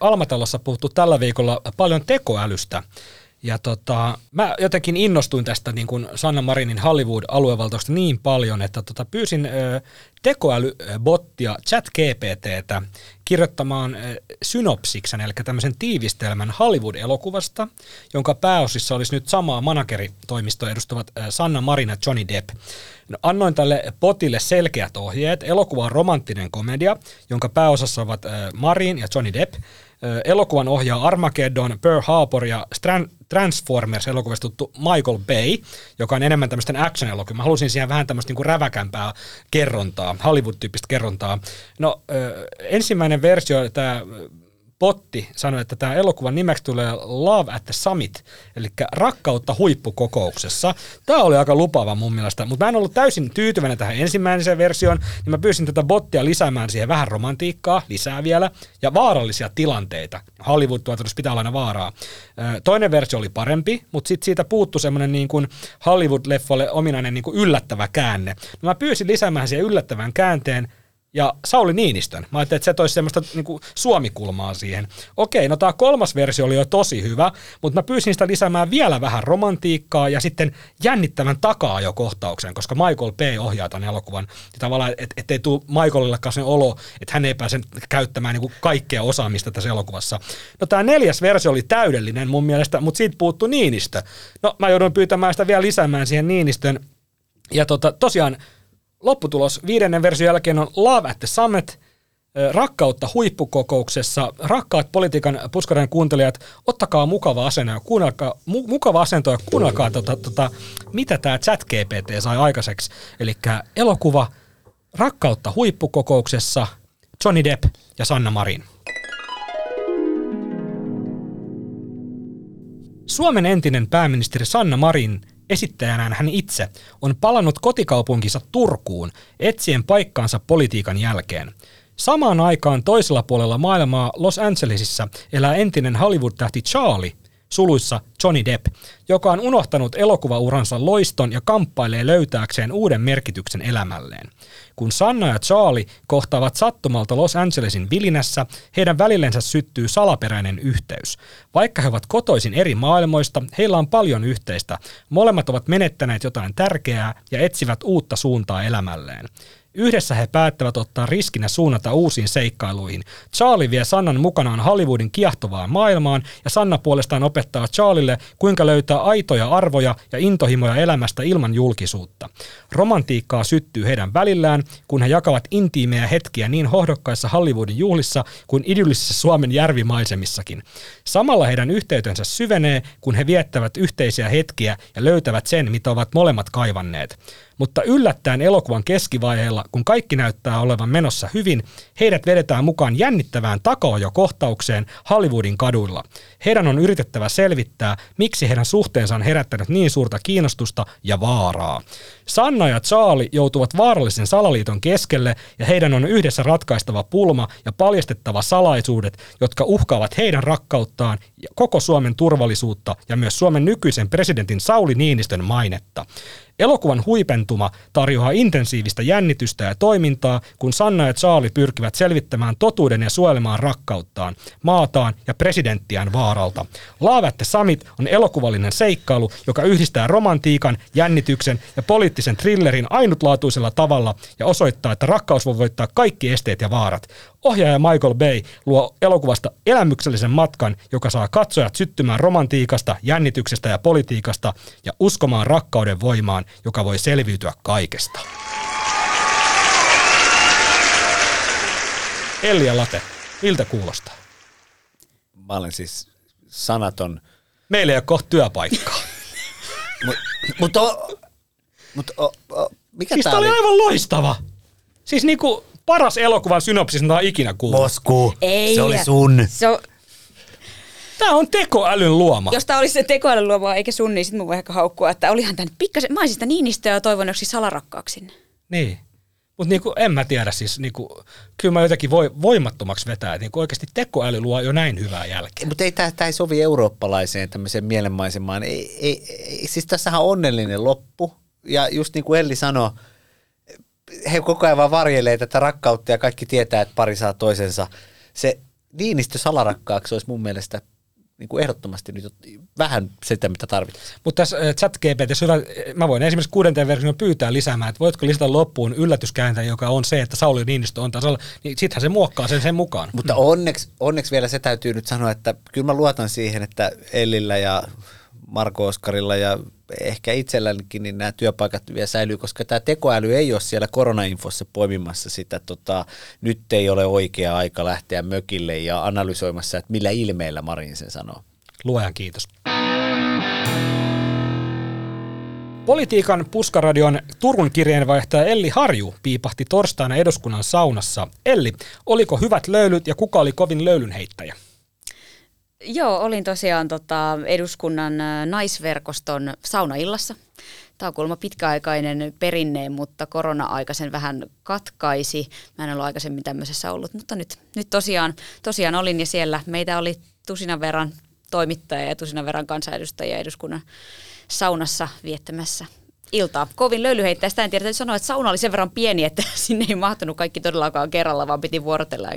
Almatalossa puhuttu tällä viikolla paljon tekoälystä. Ja mä jotenkin innostuin tästä niin kuin Sanna Marinin Hollywood-aluevaltauksesta niin paljon, että pyysin tekoälybottia chat GPT:tä kirjoittamaan synopsiksen, eli tämmöisen tiivistelmän Hollywood-elokuvasta, jonka pääosissa olisi nyt samaa manageritoimistoa edustavat Sanna Marin ja Johnny Depp. No, annoin tälle botille selkeät ohjeet. Elokuva on romanttinen komedia, jonka pääosassa ovat Marin ja Johnny Depp. Elokuvan ohjaa Armageddon, Pearl Harbor ja Transformers-elokuvasta tuttu Michael Bay, joka on enemmän tämmöisten action-elokuvia. Mä halusin siihen vähän tämmöistä niinku räväkämpää kerrontaa, Hollywood-tyyppistä kerrontaa. No ensimmäinen versio, tämä botti sanoi, että tämä elokuvan nimeksi tulee Love at the Summit, eli rakkautta huippukokouksessa. Tämä oli aika lupaava mun mielestä, mutta mä en ollut täysin tyytyväinen tähän ensimmäiseen versioon, niin mä pyysin tätä bottia lisäämään siihen vähän romantiikkaa, lisää vielä, ja vaarallisia tilanteita. Hollywood-tuotannossa pitää olla aina vaaraa. Toinen versio oli parempi, mutta sitten siitä puuttui semmoinen niin kuin Hollywood-leffalle ominainen niin kuin yllättävä käänne. No mä pyysin lisäämään siihen yllättävän käänteen, ja Sauli Niinistön. Mä ajattelin, että se toisi semmoista niinku suomikulmaa siihen. Okei, no tää kolmas versio oli jo tosi hyvä, mutta mä pyysin sitä lisäämään vielä vähän romantiikkaa ja sitten jännittävän taka-ajokohtauksen, koska Michael Bay ohjaa tämän elokuvan. Ja tavallaan, ettei tule Michaelillekaan sen olo, että hän ei pääse käyttämään niinku kaikkea osaamista tässä elokuvassa. No tää neljäs versio oli täydellinen mun mielestä, mutta siitä puuttui Niinistö. No mä joudun pyytämään sitä vielä lisäämään siihen Niinistön. Ja tosiaan, lopputulos 5. version jälkeen on Love at the Summit, rakkautta huippukokouksessa. Rakkaat politiikan puskarajan kuuntelijat, ottakaa mukava asento ja kuunnelkaa mitä tämä chat GPT sai aikaiseksi. Eli elokuva Rakkautta huippukokouksessa, Johnny Depp ja Sanna Marin. Suomen entinen pääministeri Sanna Marin, esittäjänään hän itse, on palannut kotikaupunkinsa Turkuun etsien paikkaansa politiikan jälkeen. Samaan aikaan toisella puolella maailmaa Los Angelesissa elää entinen Hollywood-tähti Charlie, suluissa Johnny Depp, joka on unohtanut elokuvauransa loiston ja kamppailee löytääkseen uuden merkityksen elämälleen. Kun Sanna ja Charlie kohtaavat sattumalta Los Angelesin vilinässä, heidän välillensä syttyy salaperäinen yhteys. Vaikka he ovat kotoisin eri maailmoista, heillä on paljon yhteistä. Molemmat ovat menettäneet jotain tärkeää ja etsivät uutta suuntaa elämälleen. Yhdessä he päättävät ottaa riskinä suunnata uusiin seikkailuihin. Charlie vie Sannan mukanaan Hollywoodin kiehtovaan maailmaan ja Sanna puolestaan opettaa Charlille, kuinka löytää aitoja arvoja ja intohimoja elämästä ilman julkisuutta. Romantiikkaa syttyy heidän välillään, kun he jakavat intiimejä hetkiä niin hohdokkaissa Hollywoodin juhlissa kuin idyllisissä Suomen järvimaisemissakin. Samalla heidän yhteytensä syvenee, kun he viettävät yhteisiä hetkiä ja löytävät sen, mitä ovat molemmat kaivanneet. Mutta yllättäen elokuvan keskivaiheella, kun kaikki näyttää olevan menossa hyvin, heidät vedetään mukaan jännittävään takaojokohtaukseen Hollywoodin kaduilla. Heidän on yritettävä selvittää, miksi heidän suhteensa on herättänyt niin suurta kiinnostusta ja vaaraa. Sanna ja Charlie joutuvat vaarallisen salaliiton keskelle ja heidän on yhdessä ratkaistava pulma ja paljastettava salaisuudet, jotka uhkaavat heidän rakkauttaan ja koko Suomen turvallisuutta ja myös Suomen nykyisen presidentin Sauli Niinistön mainetta. Elokuvan huipentuma tarjoaa intensiivistä jännitystä ja toimintaa, kun Sanna ja Charlie pyrkivät selvittämään totuuden ja suojelemaan rakkauttaan, maataan ja presidenttiään vaaralta. Love at the Summit on elokuvallinen seikkailu, joka yhdistää romantiikan, jännityksen ja poliittisen thrillerin ainutlaatuisella tavalla ja osoittaa, että rakkaus voi voittaa kaikki esteet ja vaarat. Ohjaaja Michael Bay luo elokuvasta elämyksellisen matkan, joka saa katsojat syttymään romantiikasta, jännityksestä ja politiikasta ja uskomaan rakkauden voimaan, joka voi selviytyä kaikesta. Elli ja Late, miltä kuulostaa? Mä olen siis sanaton. Meillä ei ole kohta työpaikkaa. Mikä tää oli? Aivan loistava. Siis niinku paras elokuvan synopsis, mitä on ikinä kuullut. Mosku, ei, se oli sun. Tämä on tekoälyn luoma. Jos tämä olisi se tekoälyn luoma eikä sun, niin sitten mun voi ehkä haukkua, että olihan tämä nyt pikkasen. Mä olisin sitä Niinistöä ja toivon joksi salarakkaaksi. Niin, mutta niinku, en mä tiedä siis. Niinku, kyllä mä jotenkin voimattomaksi vetää, että niinku oikeasti tekoäly luo jo näin hyvää jälkeä. Mutta ei tämä ei sovi eurooppalaiseen tämmöiseen mielenmaisemaan. Ei, siis tässähän on onnellinen loppu. Ja just niin kuin Elli sanoi, he koko ajan vaan varjelee tätä rakkautta ja kaikki tietää, että pari saa toisensa. Se Niinistö salarakkaaksi olisi mun mielestä niin kuin ehdottomasti nyt vähän sitä, mitä tarvitaan. Mutta tässä chat-GPT:ssä mä voin esimerkiksi 6. version pyytää lisäämään, että voitko lisätä loppuun yllätyskääntäjä, joka on se, että Sauli Niinistö on tasalla, niin sittenhän se muokkaa sen mukaan. Mutta onneksi vielä se täytyy nyt sanoa, että kyllä mä luotan siihen, että Ellillä ja Marko-Oskarilla ja ehkä itsellänikin niin nämä työpaikat vielä säilyy, koska tämä tekoäly ei ole siellä koronainfossa poimimassa sitä, nyt ei ole oikea aika lähteä mökille ja analysoimassa, että millä ilmeillä Marin sen sanoo. Luojan kiitos. Politiikan Puskaradion Turun kirjeenvaihtaja Elli Harju piipahti torstaina eduskunnan saunassa. Elli, oliko hyvät löylyt ja kuka oli kovin löylynheittäjä? Joo, olin tosiaan eduskunnan naisverkoston saunaillassa. Tämä on kuulemma pitkäaikainen perinne, mutta korona-aika sen vähän katkaisi. Mä en ollut aikaisemmin tämmöisessä ollut, mutta nyt tosiaan olin ja siellä meitä oli 12 verran toimittajia ja 12 verran kansanedustajia eduskunnan saunassa viettämässä iltaa. Kovin löylyheittäjä, sitä en tiedä, että sanoa, että sauna oli sen verran pieni, että sinne ei mahtunut kaikki todellakaan kerralla, vaan piti vuorotella.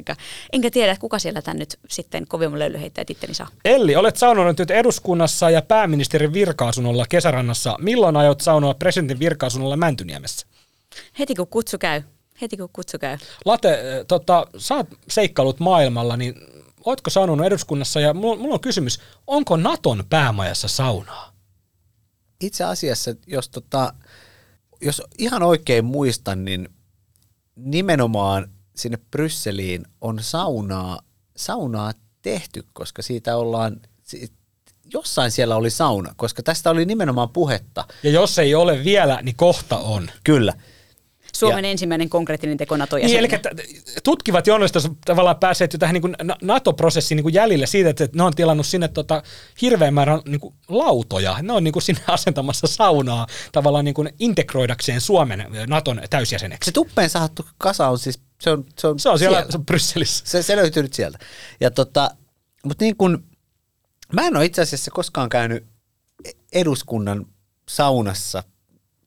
Enkä tiedä, kuka siellä tän nyt sitten kovimman löylyheittäjät itteni saa. Elli, olet saunonut nyt eduskunnassa ja pääministerin virka-asunnolla Kesärannassa. Milloin aiot saunoa presidentin virka-asunnolla Mäntyniemessä? Heti kun kutsu käy. Late, sä oot seikkailut maailmalla, niin ootko saunonut eduskunnassa? Ja mulla on kysymys, onko Naton päämajassa saunaa? Itse asiassa, jos ihan oikein muistan, niin nimenomaan sinne Brysseliin on saunaa tehty, koska siitä ollaan... Jossain siellä oli sauna, koska tästä oli nimenomaan puhetta. Ja jos ei ole vielä, niin kohta on. Kyllä. Suomen ensimmäinen konkreettinen teko NATO-jäsenenä. Niin, eli tutkivat journalistit tavallaan päässeet jo tähän niin kuin NATO-prosessiin niin kuin jäljille siitä, että ne on tilannut sinne hirveän määrän niin kuin lautoja. Ne on niin kuin sinne asentamassa saunaa tavallaan niin kuin integroidakseen Suomen NATOn täysjäseneksi. Se tuppeen sahattu kasa on siis, se on siellä Brysselissä. Se löytyy nyt sieltä. Ja mutta niin kuin... Mä en ole itse asiassa koskaan käynyt eduskunnan saunassa.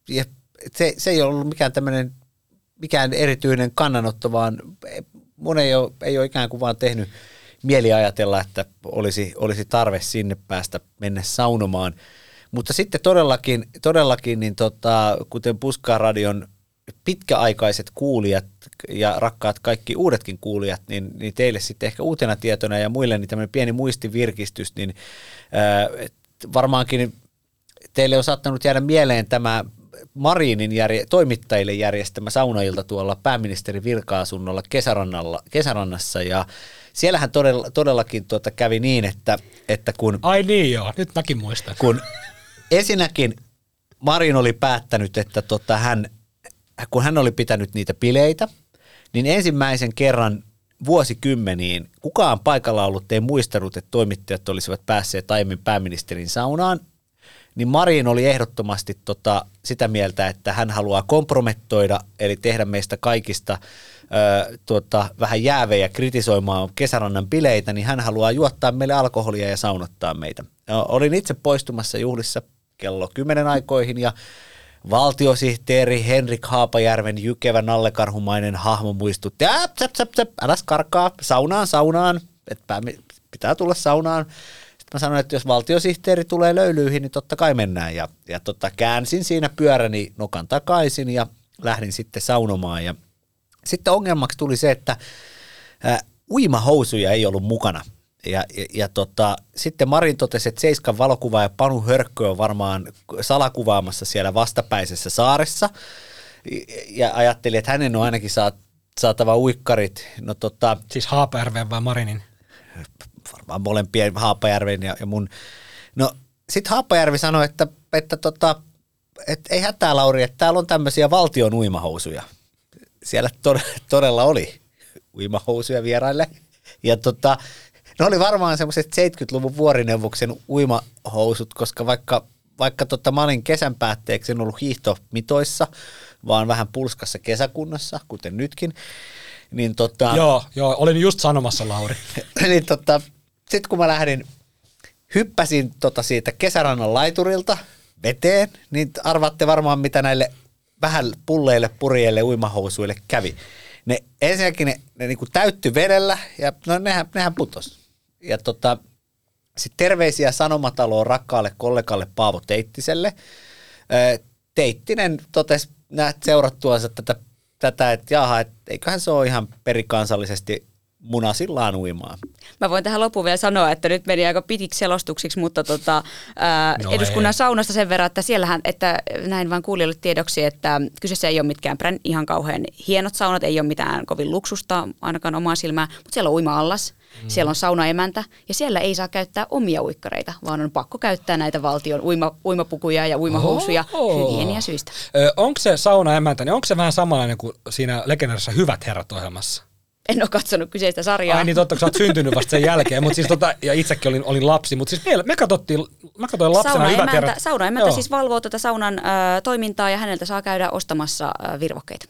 Ja se ei ollut mikään erityinen kannanotto, vaan mun ei ole ikään kuin vaan tehnyt mieli ajatella, että olisi tarve sinne päästä mennä saunomaan. Mutta sitten todellakin niin kuten Puskaradion pitkäaikaiset kuulijat ja rakkaat kaikki uudetkin kuulijat, niin teille sitten ehkä uutena tietona ja muille niin tämmöinen pieni muistivirkistys, niin varmaankin teille on saattanut jäädä mieleen tämä Marinin toimittajille järjestämä saunailta tuolla pääministerin virka-asunnolla Kesärannassa, ja siellähän todellakin kävi niin, että kun... Ai niin joo, nyt mäkin muistan. Kun ensinnäkin Marin oli päättänyt, että kun hän oli pitänyt niitä bileitä, niin ensimmäisen kerran vuosikymmeniin kukaan paikalla ollut ei muistanut, että toimittajat olisivat päässeet aiemmin pääministerin saunaan, niin Marin oli ehdottomasti sitä mieltä, että hän haluaa kompromettoida, eli tehdä meistä kaikista vähän jäävejä kritisoimaan Kesärannan bileitä, niin hän haluaa juottaa meille alkoholia ja saunottaa meitä. Olin itse poistumassa juhlissa kello 10 aikoihin, ja valtiosihteeri Henrik Haapajärven jykevä nallekarhumainen hahmo muistutti, äläs karkaa, saunaan, että pitää tulla saunaan. Sitten mä sanoin, että jos valtiosihteeri tulee löylyihin, niin totta kai mennään. Ja käänsin siinä pyöräni nokan takaisin ja lähdin sitten saunomaan. Ja sitten ongelmaksi tuli se, että uimahousuja ei ollut mukana. Ja sitten Marin totesi, että Seiskan valokuva ja Panu Hörkkö on varmaan salakuvaamassa siellä vastapäisessä saaressa. Ja ajatteli, että hänen on ainakin saatava uikkarit. No, siis Haapajärven vai Marinin? Varmaan molempien, Haapajärven ja mun. No sitten Haapajärvi sanoi, että ei hätää Lauri, että täällä on tämmöisiä valtion uimahousuja. Siellä todella oli uimahousuja vieraille. Ja ne oli varmaan semmoiset 70-luvun vuorineuvoksen uimahousut, koska vaikka mä olin kesän päätteeksi en ollut hiihtomitoissa, vaan vähän pulskassa kesäkunnassa, kuten nytkin, niin Joo, olin just sanomassa, Lauri. Niin sit kun mä hyppäsin siitä Kesärannan laiturilta veteen, niin arvaatte varmaan mitä näille vähän pulleille, purjeille uimahousuille kävi. Ensinnäkin ne niinku täytty vedellä ja no nehän putosi. Ja sit terveisiä Sanomataloon rakkaalle kollegalle Paavo Teittiselle. Teittinen totesi seurattuansa tätä että jaha, et eiköhän se ole ihan perikansallisesti munasillaan uimaan. Mä voin tähän loppuun vielä sanoa, että nyt meni aika pitkiksi selostuksiksi, mutta eduskunnan saunasta sen verran, että siellähän, että näin vaan kuulijoille tiedoksi, että kyseessä ei ole mitkään ihan kauhean hienot saunat, ei ole mitään kovin luksusta, ainakaan omaa silmään, mutta siellä on uima-allas, siellä on saunaemäntä ja siellä ei saa käyttää omia uikkareita, vaan on pakko käyttää näitä valtion uimapukuja ja uimahousuja hygienia syistä. Onko se saunaemäntä, niin onko se vähän samanlainen kuin siinä legendarisessa Hyvät herrat -ohjelmassa? En ole katsonut kyseistä sarjaa. Ai niin totta, kun sä oot syntynyt vasta sen jälkeen, mutta siis ja itsekin olin lapsi, mutta siis mä katsoin lapsena Hyvät herrat. Saunaemäntä siis valvoo tätä saunan toimintaa ja häneltä saa käydä ostamassa virvokkeita.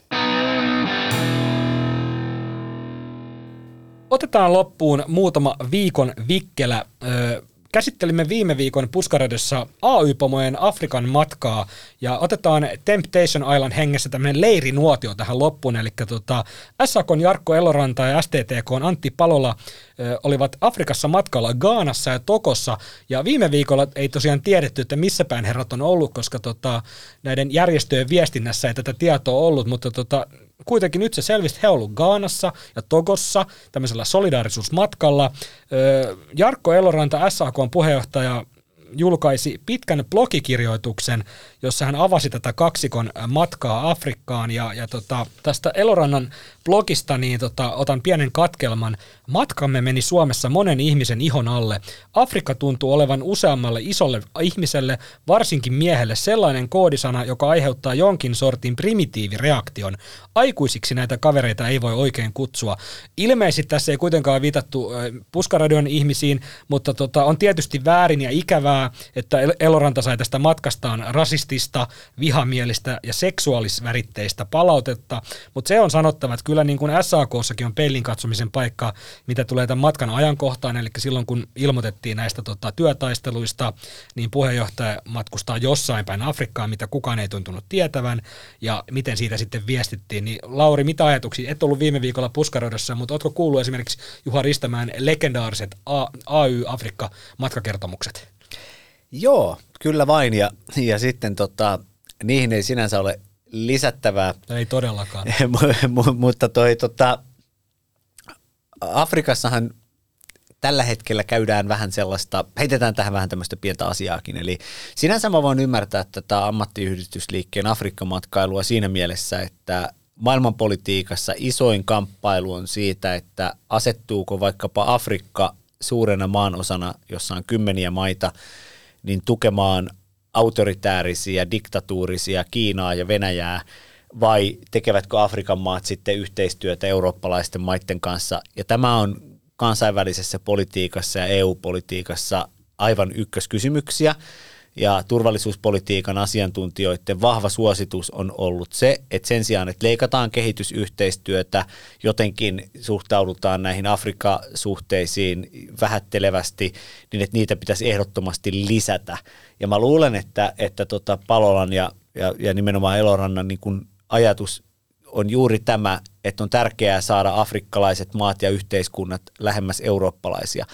Otetaan loppuun muutama viikon vikkelä. Käsittelimme viime viikon Puskaradiossa AY-pomojen Afrikan matkaa ja otetaan Temptation Island hengessä tämmöinen leirinuotio tähän loppuun. Eli SAK:n Jarkko Eloranta ja STTK:n Antti Palola olivat Afrikassa matkalla Ghanassa ja Togossa. Ja viime viikolla ei tosiaan tiedetty, että missä päin herrat on ollut, koska näiden järjestöjen viestinnässä ei tätä tietoa ollut, mutta kuitenkin nyt se selvisi, että he ovat olleet Ghanassa ja Togossa tämmöisellä solidaarisuusmatkalla. Jarkko Eloranta, SAK:n puheenjohtaja, julkaisi pitkän blogikirjoituksen, jossa hän avasi tätä kaksikon matkaa Afrikkaan. Ja tästä Elorannan blogista niin otan pienen katkelman. Matkamme meni Suomessa monen ihmisen ihon alle. Afrikka tuntuu olevan useammalle isolle ihmiselle, varsinkin miehelle, sellainen koodisana, joka aiheuttaa jonkin sortin primitiivireaktion. Aikuisiksi näitä kavereita ei voi oikein kutsua. Ilmeisesti tässä ei kuitenkaan viitattu Puskaradion ihmisiin, mutta on tietysti väärin ja ikävää, että Eloranta sai tästä matkastaan rasistista, vihamielistä ja seksuaalisväritteistä palautetta, mutta se on sanottava, että kyllä niin kuin SAK:ssakin on peilin katsomisen paikka, mitä tulee tämän matkan ajankohtaan, eli silloin kun ilmoitettiin näistä työtaisteluista, niin puheenjohtaja matkustaa jossain päin Afrikkaan, mitä kukaan ei tuntunut tietävän, ja miten siitä sitten viestittiin. Niin Lauri, mitä ajatuksia? Et ollut viime viikolla Puskaradiossa, mutta ootko kuullut esimerkiksi Juha Ristämään legendaariset AY-Afrikka-matkakertomukset? Joo, kyllä vain, ja sitten niihin ei sinänsä ole lisättävää. Ei todellakaan. Mutta Afrikassahan tällä hetkellä käydään vähän sellaista, heitetään tähän vähän tämmöistä pientä asiaakin, eli sinänsä mä voin ymmärtää tätä ammattiyhdistysliikkeen Afrikkamatkailua siinä mielessä, että maailmanpolitiikassa isoin kamppailu on siitä, että asettuuko vaikkapa Afrikka suurena maanosana, jossa on kymmeniä maita, niin tukemaan autoritäärisiä, diktatuurisia Kiinaa ja Venäjää, vai tekevätkö Afrikan maat sitten yhteistyötä eurooppalaisten maiden kanssa. Ja tämä on kansainvälisessä politiikassa ja EU-politiikassa aivan ykköskysymyksiä. Ja turvallisuuspolitiikan asiantuntijoiden vahva suositus on ollut se, että sen sijaan, että leikataan kehitysyhteistyötä, jotenkin suhtaudutaan näihin Afrikka-suhteisiin vähättelevästi, niin että niitä pitäisi ehdottomasti lisätä. Ja mä luulen, että Palolan ja nimenomaan Elorannan niin kun ajatus on juuri tämä, että on tärkeää saada afrikkalaiset maat ja yhteiskunnat lähemmäs eurooppalaisia.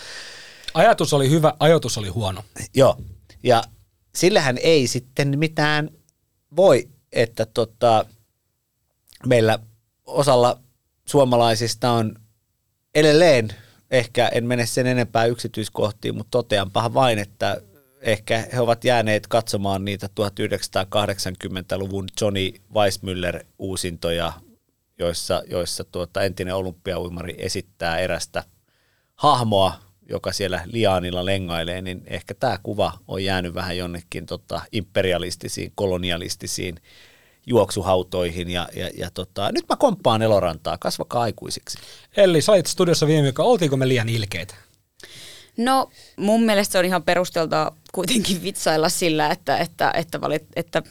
Ajatus oli hyvä, ajatus oli huono. Joo. Ja sillähän ei sitten mitään voi, että meillä osalla suomalaisista on edelleen, ehkä en mene sen enempää yksityiskohtiin, mutta toteanpahan vain, että ehkä he ovat jääneet katsomaan niitä 1980-luvun Johnny Weissmuller-uusintoja, joissa entinen olympiauimari esittää erästä hahmoa, joka siellä liaanilla lengailee, niin ehkä tämä kuva on jäänyt vähän jonnekin imperialistisiin, kolonialistisiin juoksuhautoihin. Ja nyt mä komppaan Elorantaa, kasvakaa aikuisiksi. Elli, sä olit studiossa viime viikolla, oltiinko me liian ilkeitä? No mun mielestä se on ihan perusteltua kuitenkin vitsailla sillä, että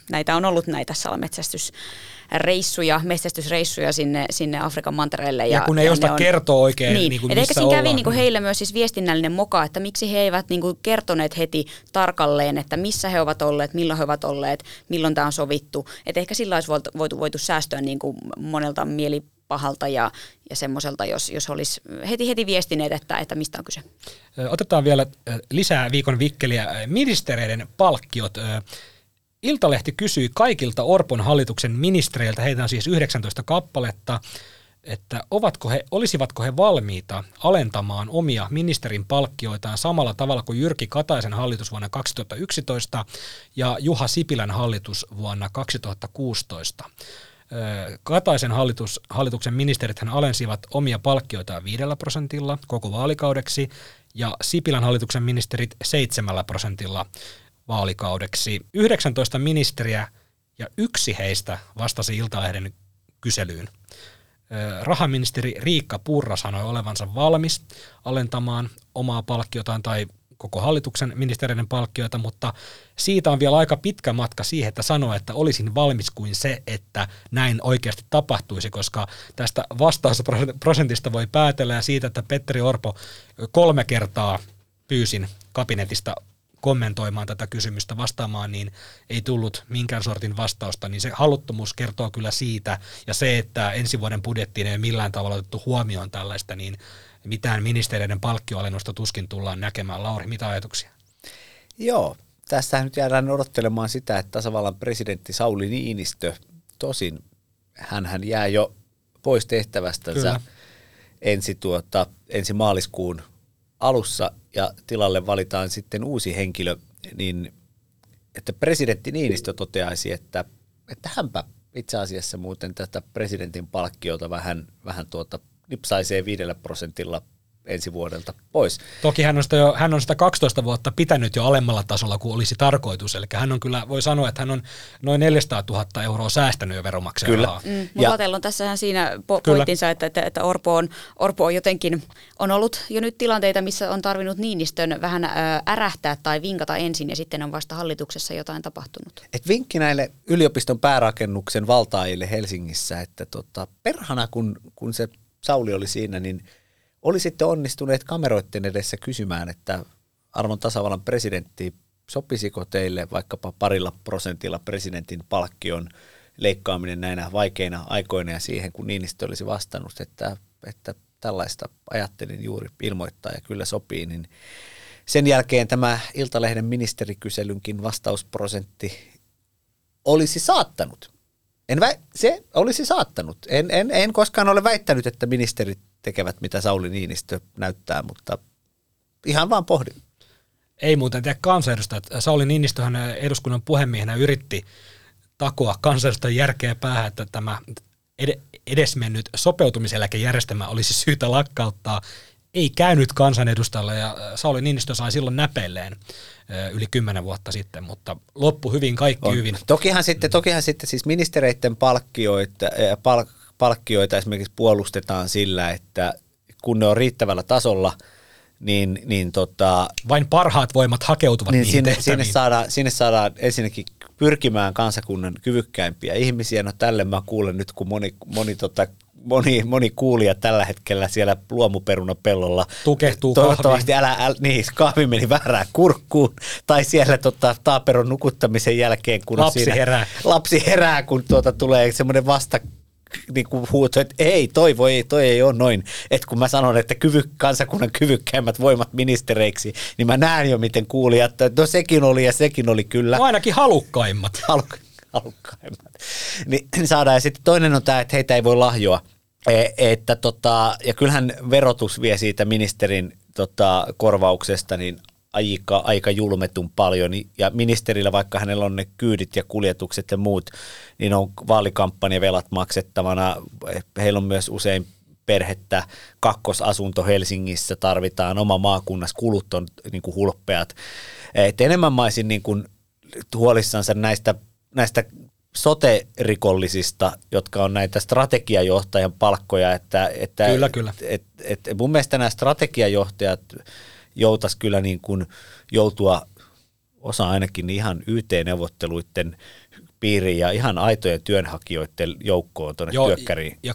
näitä on ollut näitä metsästysreissuja sinne Afrikan mantereelle. Ja kun ei osta kertoa oikein, niin kuin missä ollaan. Eikä kävi niin kuin heillä myös siis viestinnällinen moka, että miksi he eivät niin kuin kertoneet heti tarkalleen, että missä he ovat olleet, milloin he ovat olleet, milloin tämä on sovittu. Et ehkä sillä olisi voitu säästöä niin kuin monelta mielipahalta ja semmoiselta, jos olisi heti viestineet, että mistä on kyse. Otetaan vielä lisää viikon vikkeliä. Ministereiden palkkiot. Iltalehti kysyi kaikilta Orpon hallituksen ministereiltä, heitä on siis 19 kappaletta, että olisivatko he valmiita alentamaan omia ministerin palkkioitaan samalla tavalla kuin Jyrki Kataisen hallitus vuonna 2011 ja Juha Sipilän hallitus vuonna 2016. Kataisen hallituksen ministerithän alensivat omia palkkioitaan 5% koko vaalikaudeksi ja Sipilän hallituksen ministerit 7% vaalikaudeksi. 19 ministeriä ja yksi heistä vastasi Iltalehden kyselyyn. Rahaministeri Riikka Purra sanoi olevansa valmis alentamaan omaa palkkiotaan tai koko hallituksen ministereiden palkkioita, mutta siitä on vielä aika pitkä matka siihen, että sanoa, että olisin valmis kuin se, että näin oikeasti tapahtuisi, koska tästä vastausprosentista voi päätellä ja siitä, että Petteri Orpo 3 kertaa pyysin kabinetista kommentoimaan tätä kysymystä, vastaamaan, niin ei tullut minkään sortin vastausta, niin se haluttomuus kertoo kyllä siitä, ja se, että ensi vuoden budjettiin ei millään tavalla otettu huomioon tällaista, niin mitään ministeriöiden palkkioalennusta tuskin tullaan näkemään. Lauri, mitä ajatuksia? Joo, tästähän nyt jäädään odottelemaan sitä, että tasavallan presidentti Sauli Niinistö, tosin hänhän jää jo pois tehtävästänsä ensi maaliskuun alussa, ja tilalle valitaan sitten uusi henkilö, niin että presidentti Niinistö toteaisi, että hänpä itse asiassa muuten tätä presidentin palkkiota vähän nipsaisee 5% ensi vuodelta pois. Toki hän on sitä 12 vuotta pitänyt jo alemmalla tasolla kuin olisi tarkoitus, eli hän on kyllä, voi sanoa, että hän on noin 400 000 € säästänyt jo veronmaksajan rahaa. Mulla on tässähän siinä pointtinsa, että Orpo on jotenkin, on ollut jo nyt tilanteita, missä on tarvinnut Niinistön vähän ärähtää tai vinkata ensin, ja sitten on vasta hallituksessa jotain tapahtunut. Et vinkki näille yliopiston päärakennuksen valtaajille Helsingissä, että perhana kun se Sauli oli siinä, niin olisitte onnistuneet kameroitten edessä kysymään, että arvon tasavallan presidentti, sopisiko teille vaikkapa 2% presidentin palkkion leikkaaminen näinä vaikeina aikoina, ja siihen kun Niinistö olisi vastannut, että tällaista ajattelin juuri ilmoittaa ja kyllä sopii, niin sen jälkeen tämä Iltalehden ministerikyselyynkin vastausprosentti olisi saattanut. Se olisi saattanut. En koskaan ole väittänyt, että ministerit tekevät, mitä Sauli Niinistö näyttää, mutta ihan vaan pohdin. Ei muuten tiedä kansanedustajat. Sauli Niinistöhän eduskunnan puhemiehenä yritti takoa kansanedustajan järkeä päähän, että tämä edesmennyt sopeutumiseläkejärjestelmä olisi syytä lakkauttaa. Ei käynyt kansanedustajalla, ja Sauli Niinistö sai silloin näpeilleen yli 10 vuotta sitten, mutta loppu hyvin, kaikki on hyvin. Tokihan sitten siis ministereiden palkkioita esimerkiksi puolustetaan sillä, että kun ne on riittävällä tasolla, niin vain parhaat voimat hakeutuvat niin niihin tehtäviin. Sinne saadaan ensinnäkin pyrkimään kansakunnan kyvykkäimpiä ihmisiä. No tälle mä kuulen nyt, kun moni kuulija tällä hetkellä siellä luomuperunapellolla tukehtuu toivottavasti kahviin. Kahvi meni väärään kurkkuun, tai siellä taaperon nukuttamisen jälkeen, kun lapsi herää, kun tulee semmoinen niin kuin huuto, että ei, toi ei ole noin. Että kun mä sanon, että kansakunnan kyvykkäimmät voimat ministereiksi, niin mä näen jo, miten kuulijat, että no sekin oli kyllä. No ainakin halukkaimmat. Halukkaimmat. Niin saadaan. Ja sitten toinen on tämä, että heitä ei voi lahjoa. Ja kyllähän verotus vie siitä ministerin korvauksesta niin aika julmetun paljon, ja ministerillä, vaikka hänellä on ne kyydit ja kuljetukset ja muut, niin on vaalikampanjavelat maksettavana. Heillä on myös usein perhettä, kakkosasunto Helsingissä tarvitaan, oma maakunnassa kulut on niin kuin hulppeat. Et enemmän mä olisin niin kuin huolissansa näistä sote-rikollisista, jotka on näitä strategiajohtajan palkkoja. Kyllä. Mun mielestä nämä strategiajohtajat joutaisi kyllä niin kuin joutua osa ainakin ihan YT-neuvotteluiden piiriin ja ihan aitojen työnhakijoiden joukkoon tuonne työkkäriin. Ja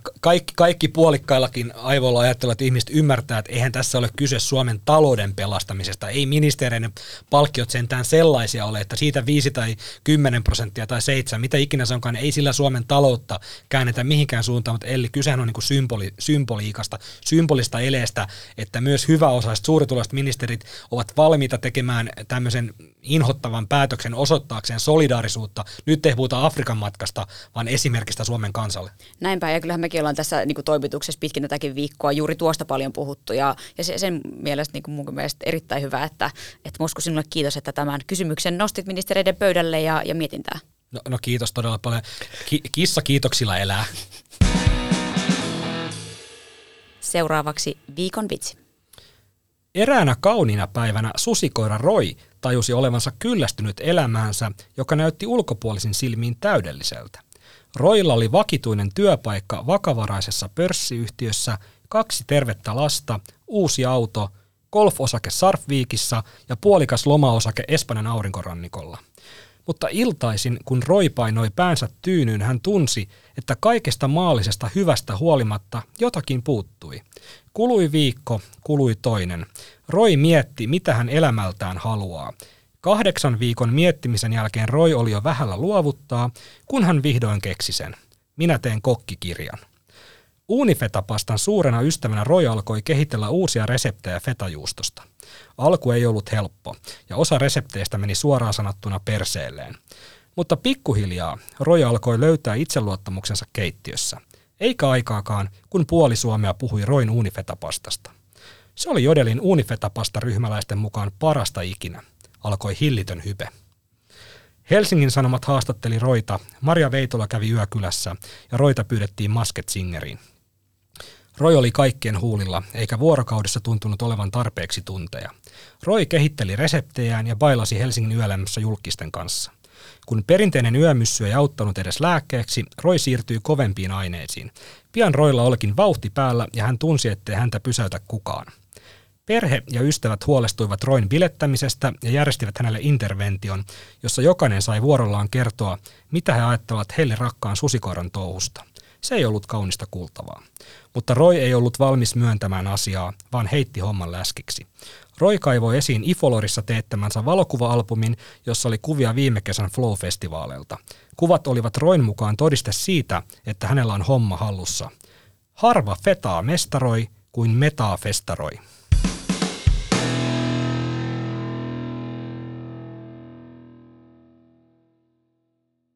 kaikki puolikkaillakin aivoilla ajattelevat ihmiset ymmärtää, että eihän tässä ole kyse Suomen talouden pelastamisesta. Ei ministereiden palkkiot sentään sellaisia ole, että siitä 5% tai 10% tai 7%, mitä ikinä se onkaan, ei sillä Suomen taloutta käännetä mihinkään suuntaan, mutta Elli, kysehän on niin kuin symboliikasta, symbolista eleestä, että myös hyväosaiset, suurituloiset ministerit ovat valmiita tekemään tämmöisen inhottavan päätöksen osoittaakseen solidaarisuutta. Nyt ei puhuta Afrikan matkasta, vaan esimerkistä Suomen kansalle. Näinpä, ja kyllähän mekin ollaan tässä niin kuin toimituksessa pitkin tätäkin viikkoa juuri tuosta paljon puhuttu, ja sen mielestä, niin kuin mun mielestä erittäin hyvä, että Mosku, sinulle kiitos, että tämän kysymyksen nostit ministereiden pöydälle ja mietintää. No kiitos todella paljon. Kissa kiitoksilla elää. Seuraavaksi viikon vitsi. Eräänä kauniina päivänä susikoira Roy tajusi olevansa kyllästynyt elämäänsä, joka näytti ulkopuolisin silmiin täydelliseltä. Roilla oli vakituinen työpaikka vakavaraisessa pörssiyhtiössä, 2 tervettä lasta, uusi auto, golfosake Sarfviikissa ja puolikas lomaosake Espanjan aurinkorannikolla. Mutta iltaisin, kun Roy painoi päänsä tyynyyn, hän tunsi, että kaikesta maallisesta hyvästä huolimatta jotakin puuttui. Kului viikko, kului toinen. Roy mietti, mitä hän elämältään haluaa. 8 viikon miettimisen jälkeen Roy oli jo vähällä luovuttaa, kun hän vihdoin keksi sen. Minä teen kokkikirjan. Uunifetapastan suurena ystävänä Roy alkoi kehitellä uusia reseptejä fetajuustosta. Alku ei ollut helppo, ja osa resepteistä meni suoraan sanottuna perseelleen. Mutta pikkuhiljaa Roy alkoi löytää itseluottamuksensa keittiössä. Eikä aikaakaan, kun puoli Suomea puhui Royn uunifetapastasta. Se oli Jodelin uunifetapastaryhmäläisten mukaan parasta ikinä. alkoi hillitön hype. Helsingin Sanomat haastatteli Roita, Maria Veitola kävi yökylässä ja Roita pyydettiin Masked Singeriin. Roy oli kaikkien huulilla, eikä vuorokaudessa tuntunut olevan tarpeeksi tunteja. Roy kehitteli reseptejään ja bailasi Helsingin yölämässä julkisten kanssa. Kun perinteinen yömyssy ei auttanut edes lääkkeeksi, Roy siirtyi kovempiin aineisiin. Pian Roilla olikin vauhti päällä ja hän tunsi, ettei häntä pysäytä kukaan. Perhe ja ystävät huolestuivat Roin bilettämisestä ja järjestivät hänelle intervention, jossa jokainen sai vuorollaan kertoa, mitä he ajattelevat heille rakkaan susikoiran touhusta. Se ei ollut kaunista kuultavaa. Mutta Roy ei ollut valmis myöntämään asiaa, vaan heitti homman läskiksi. Roy kaivoi esiin Ifolorissa teettämänsä valokuvaalbumin, jossa oli kuvia viime kesän Flow-festivaaleilta. Kuvat olivat Royn mukaan todiste siitä, että hänellä on homma hallussa. Harva fetaa mestaroi kuin metaa festaroi.